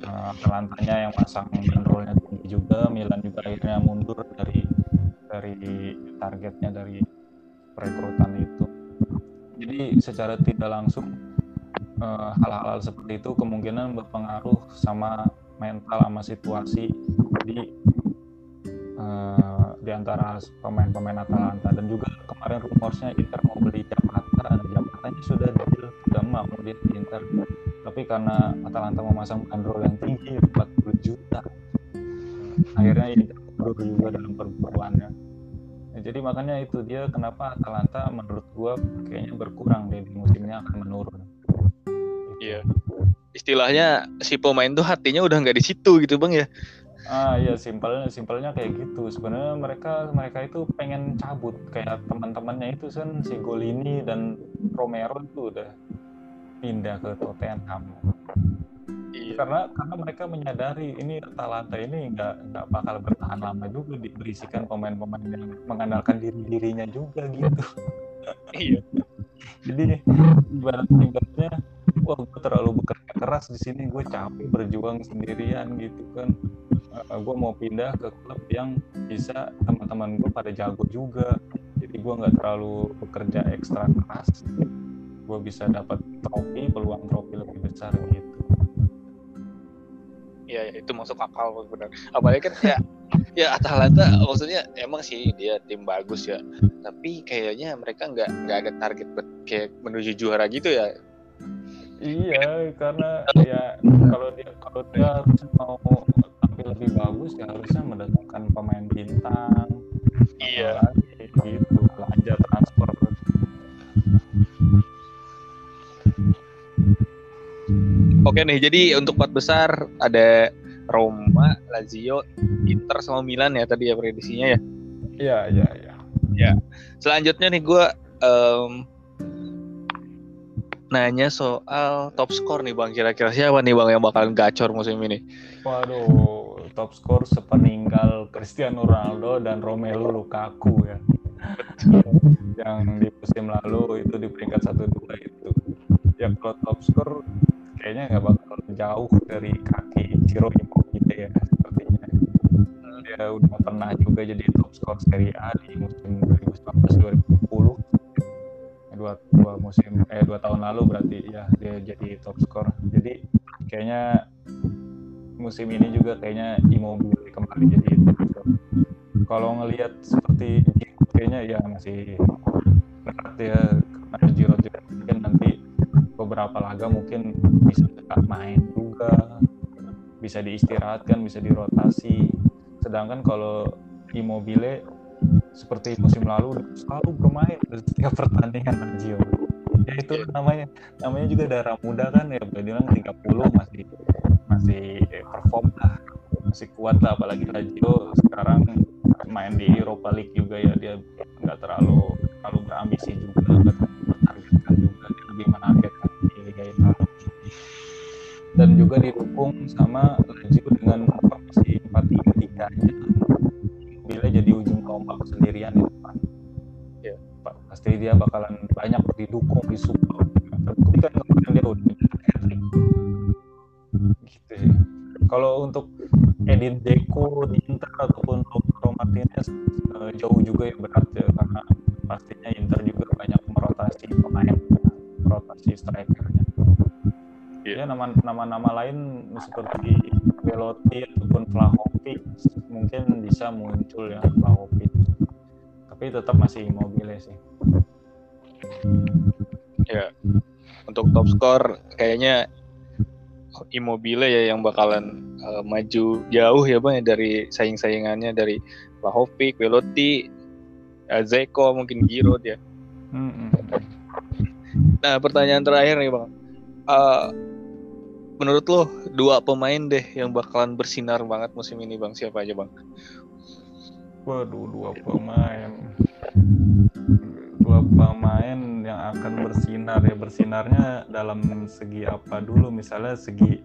uh, Atalantanya yang masang bandrolnya tinggi juga. Milan juga akhirnya mundur dari dari targetnya dari perekrutan itu. Jadi secara tidak langsung uh, hal-hal seperti itu kemungkinan berpengaruh sama mental sama situasi di uh, di antara pemain-pemain Atalanta. Dan juga kemarin rumornya Inter mau beli Zapata, Zapatanya sudah deal, sudah mau dia di Inter, tapi karena Atalanta memasang bandrol yang tinggi empat puluh juta akhirnya Inter mundur juga dalam perburuannya. Nah, jadi makanya itu dia kenapa Atalanta menurut gua kayaknya berkurang deh, di musimnya akan menurun. Iya, istilahnya si pemain tuh hatinya udah nggak di situ gitu bang ya. Ah iya, simpelnya simpelnya kayak gitu. Sebenarnya mereka mereka itu pengen cabut kayak teman-temannya itu kan, si Golini dan Romero itu udah pindah ke Tottenham. Iya. Karena karena mereka menyadari ini Atalanta ini nggak nggak bakal bertahan lama juga, diberisikan pemain-pemain yang mengandalkan diri-dirinya juga gitu. Iya. Jadi ibarat-ibaratnya wah gue terlalu bekerja keras di sini, gue capek berjuang sendirian gitu kan. Uh, gue mau pindah ke klub yang bisa teman-teman gue pada jago juga, jadi gue nggak terlalu bekerja ekstra keras, gue bisa dapat trofi, peluang trofi lebih besar gitu. Ya, ya itu masuk akal benar. Apalagi kan ya, ya Atalanta maksudnya emang sih dia tim bagus ya, tapi kayaknya mereka nggak nggak ada target kayak menuju juara gitu ya. Iya, karena ya kalau dia kalau dia harus mau lebih bagus ya harusnya mendatangkan pemain bintang. Iya gitu, belanja transfer. Oke nih, jadi untuk empat besar ada Roma, Lazio, Inter sama Milan ya tadi ya prediksinya ya. Iya, iya, iya. Ya. Selanjutnya nih gue um, nanya soal top skor nih Bang, kira-kira siapa nih Bang yang bakalan gacor musim ini? Waduh, top skor sepeninggal Cristiano Ronaldo dan Romelu Lukaku ya. Yang di musim lalu itu di peringkat satu dua itu. Yang kalau top skor kayaknya nggak bakal jauh dari kaki Ciro Immobile ya sepertinya. Dia udah pernah juga jadi top skor Serie A di musim dua ribu sembilan belas dua ribu sepuluh. Dua, dua musim eh dua tahun lalu berarti ya dia jadi top skor. Jadi kayaknya musim ini juga kayaknya Immobile kembali jadi top skor. Kalau ngelihat seperti kayaknya ya masih berat ya karena Giroud mungkin nanti beberapa laga mungkin bisa nggak main juga, bisa diistirahatkan, bisa dirotasi. Sedangkan kalau Immobile seperti musim lalu selalu bermain setiap pertandingan Lazio. Ya itu namanya namanya juga darah muda kan ya, boleh bilang tiga puluh masih masih perform lah, masih kuat lah, apalagi Lazio sekarang main di Europa League juga ya, dia nggak terlalu terlalu berambisi juga, nggak terlalu bertargetkan juga, dia lebih menargetkan di Liga Italia. Dan juga didukung sama Lazio dengan formasi empat tiga tiga-nya. Bila jadi ujung tombak sendirian di depan, ya pasti dia bakalan banyak didukung, disupport. Tapi kan kemudian dia udah hat-trick. Gitu sih. Kalau untuk Edin Zeko di Inter ataupun Lautaro Martinez jauh juga yang berat ya, karena pastinya Inter juga banyak merotasi pemain, merotasi strikernya. Ya, nama-nama lain seperti Belotti ataupun Vlahovic mungkin bisa muncul ya, Vlahovic. Tapi tetap masih Immobile sih. Ya, untuk top skor kayaknya Immobile ya yang bakalan uh, maju jauh ya Bang ya, dari saing-saingannya, dari Vlahovic, Belotti, uh, Zeko, mungkin Giroud ya. Mm-hmm. Nah, pertanyaan terakhir nih Bang. Uh, Menurut lo dua pemain deh yang bakalan bersinar banget musim ini Bang, siapa aja Bang? Waduh, dua pemain dua pemain yang akan bersinar ya, bersinarnya dalam segi apa dulu, misalnya segi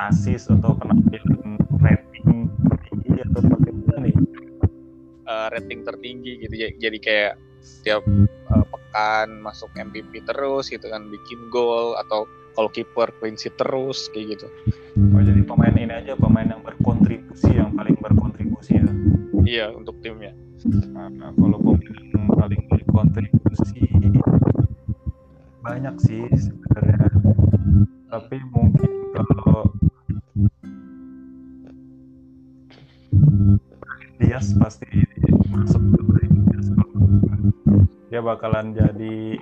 asis atau penampilan rating tertinggi atau bagaimana nih? Uh, rating tertinggi gitu ya, jadi kayak setiap uh, pekan masuk M V P terus gitu kan, bikin gol atau kalau kiper clean sheet terus kayak gitu. Oh, jadi pemain ini aja pemain yang berkontribusi, yang paling berkontribusi ya. Iya, untuk timnya. Nah, kalau pemain yang paling berkontribusi banyak sih sebenarnya. Tapi mungkin kalau Dias pasti masuk ke Dias. Dia bakalan jadi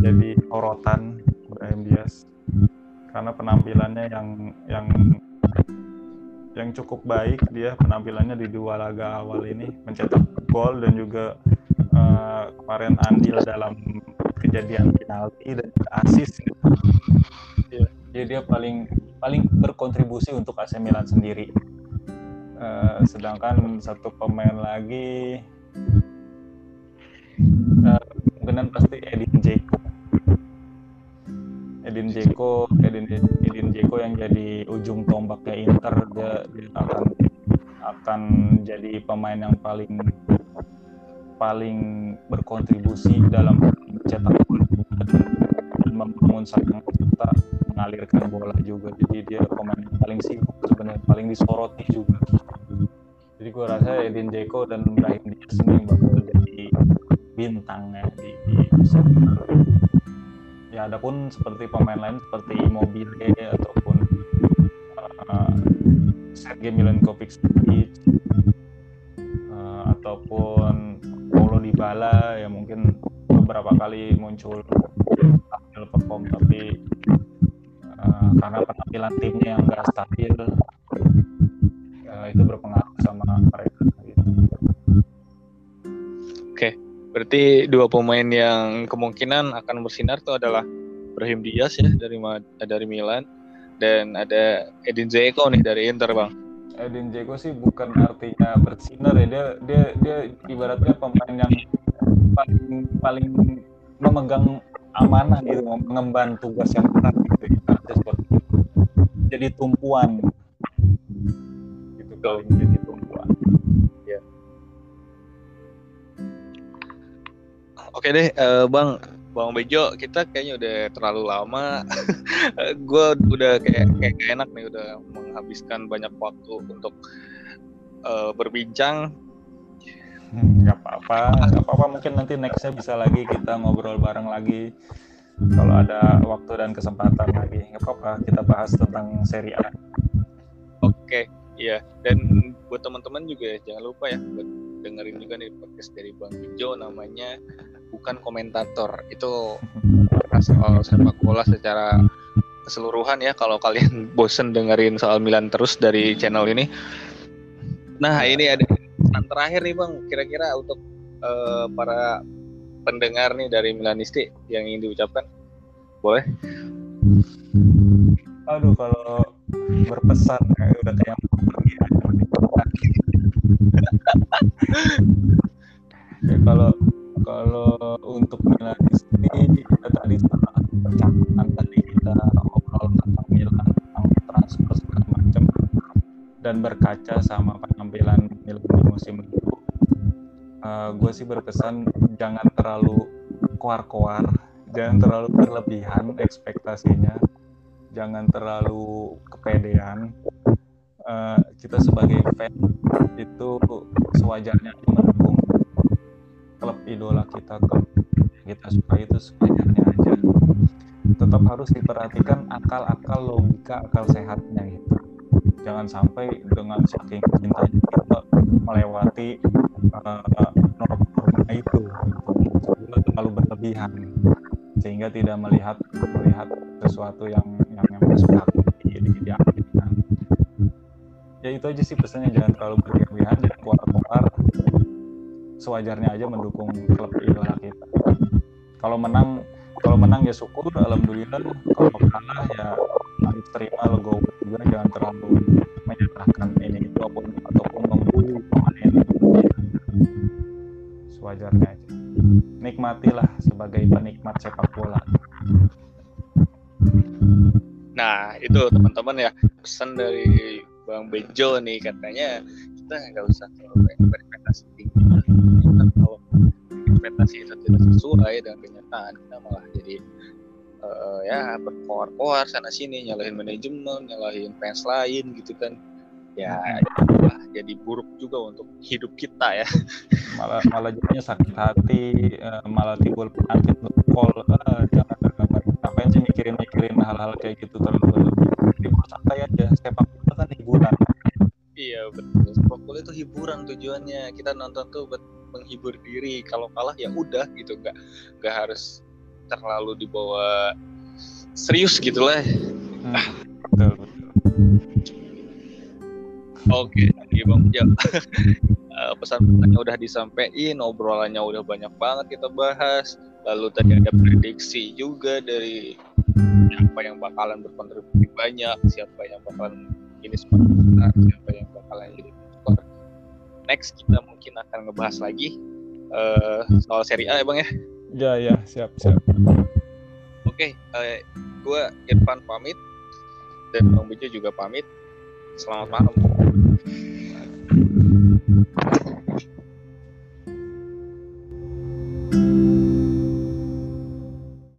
jadi orotan Dias karena penampilannya yang yang yang cukup baik. Dia penampilannya di dua laga awal ini mencetak gol dan juga uh, kemarin andil dalam kejadian penalti dan asis gitu. Yeah. Jadi dia paling paling berkontribusi untuk A C Milan sendiri. Uh, sedangkan satu pemain lagi uh, kemungkinan pasti Edin Dzeko. Edin Dzeko, Edin Edin Dzeko yang jadi ujung tombaknya Inter, dia, dia akan akan jadi pemain yang paling paling berkontribusi dalam mencetak gol dan membangun serangan serta mengalirkan bola juga. Jadi dia pemain yang paling sibuk sebenarnya, paling disoroti juga. Jadi gue rasa Edin Dzeko dan Brahim Diaz ini bakal jadi bintangnya di musim ini. Ya, adapun seperti pemain lain seperti Immobile ataupun uh, Sergei Milinkovic-Savic uh, ataupun Paulo Dybala ya, mungkin beberapa kali muncul hasil perform tapi uh, karena penampilan timnya yang nggak stabil uh, itu berpengaruh sama mereka. Gitu. Oke. Okay. Berarti dua pemain yang kemungkinan akan bersinar itu adalah Brahim Diaz ya dari dari Milan dan ada Edin Zeko nih dari Inter, Bang. Edin Zeko sih bukan artinya bersinar ya, dia dia dia ibaratnya pemain yang paling paling memegang amanah gitu, mengemban tugas yang berat gitu. Jadi tumpuan gitu, kalau jadi tumpuan. Ya. Oke deh, uh, Bang. Bang Bejo, kita kayaknya udah terlalu lama. Gue udah kayak kayak enak nih, udah menghabiskan banyak waktu untuk uh, berbincang. Nggak apa-apa, nggak apa-apa. Mungkin nanti nextnya bisa lagi kita ngobrol bareng lagi. Kalau ada waktu dan kesempatan lagi, nggak apa-apa. Kita bahas tentang Serie A. Oke, iya. Dan buat teman-teman juga jangan lupa ya, buat dengerin juga nih podcast dari Bang Bejo, namanya Bukan Komentator. Itu soal sepak bola secara keseluruhan ya. Kalau kalian bosen dengerin soal Milan terus dari channel ini. Nah, ini ada pesan terakhir nih, Bang. Kira-kira untuk uh, para pendengar nih dari Milanisti yang ingin diucapkan, boleh? Aduh, kalau berpesan ya, udah kayak mau pergi aja. Ya, kalau kalau untuk Milanisti, kita tadi sangat percakapan tadi kita ngobrol tentang Milan, tentang transfer segala macam, dan berkaca sama penampilan Milan di musim itu, uh, gue sih berpesan jangan terlalu koar-koar, jangan terlalu berlebihan ekspektasinya, jangan terlalu kepedean. Uh, kita sebagai fan itu sewajarnya mendukung klub idola kita, klub kita suka itu sewajarnya aja. Tetap harus diperhatikan akal-akal logika, akal sehatnya gitu. Jangan sampai dengan saking cintanya kita melewati uh, norma itu, itu terlalu berlebihan sehingga tidak melihat melihat sesuatu yang yang memang jadi diakibatkan. Ya itu aja sih pesannya, jangan terlalu berlebihan, jangan koar-koar, sewajarnya aja mendukung klub idola kita. Kalau menang, kalau menang ya syukur, alhamdulillah. Kalau kalah ya harus terima, logo juga, jangan terlalu menyalahkan ini itu apapun ataupun membuli pemain. Sewajarnya aja, nikmatilah sebagai penikmat sepak bola. Nah itu teman-teman ya, pesan dari Bang Bejo nih, katanya kita nggak usah terlalu ekspektasi tinggi. Kalau ekspektasi itu tidak sesuai dengan kenyataan, kita malah jadi uh, ya berkoar-koar sana sini, nyalahin manajemen, nyalahin fans lain gitu kan. Ya malah jadi buruk juga untuk hidup kita ya. Malah malah jadinya sakit hati, uh, malah timbul penyakit kol. Uh, jangan ngapain sih mikirin-mikirin hal-hal kayak gitu terlalu. Dibawa santai aja, sepak bola kan hiburan. Iya betul, sepak bola itu hiburan tujuannya. Kita nonton tuh buat menghibur diri. Kalau kalah ya udah gitu, nggak nggak harus terlalu dibawa serius gitulah. Hmm, betul betul. Oke, okay, Bang Bejo. Pesan-pesannya udah disampaikan, obrolannya udah banyak banget kita bahas. Lalu tadi ada prediksi juga dari siapa yang bakalan berkontribusi banyak, siapa yang bakalan ini sebentar, siapa yang bakalan jadi mentor. Next kita mungkin akan ngebahas lagi uh, soal Serie A ya Bang ya. Ya ya, siap siap. Oke, okay, uh, gue Irfan pamit dan Bang Bejo juga pamit. Selamat malam.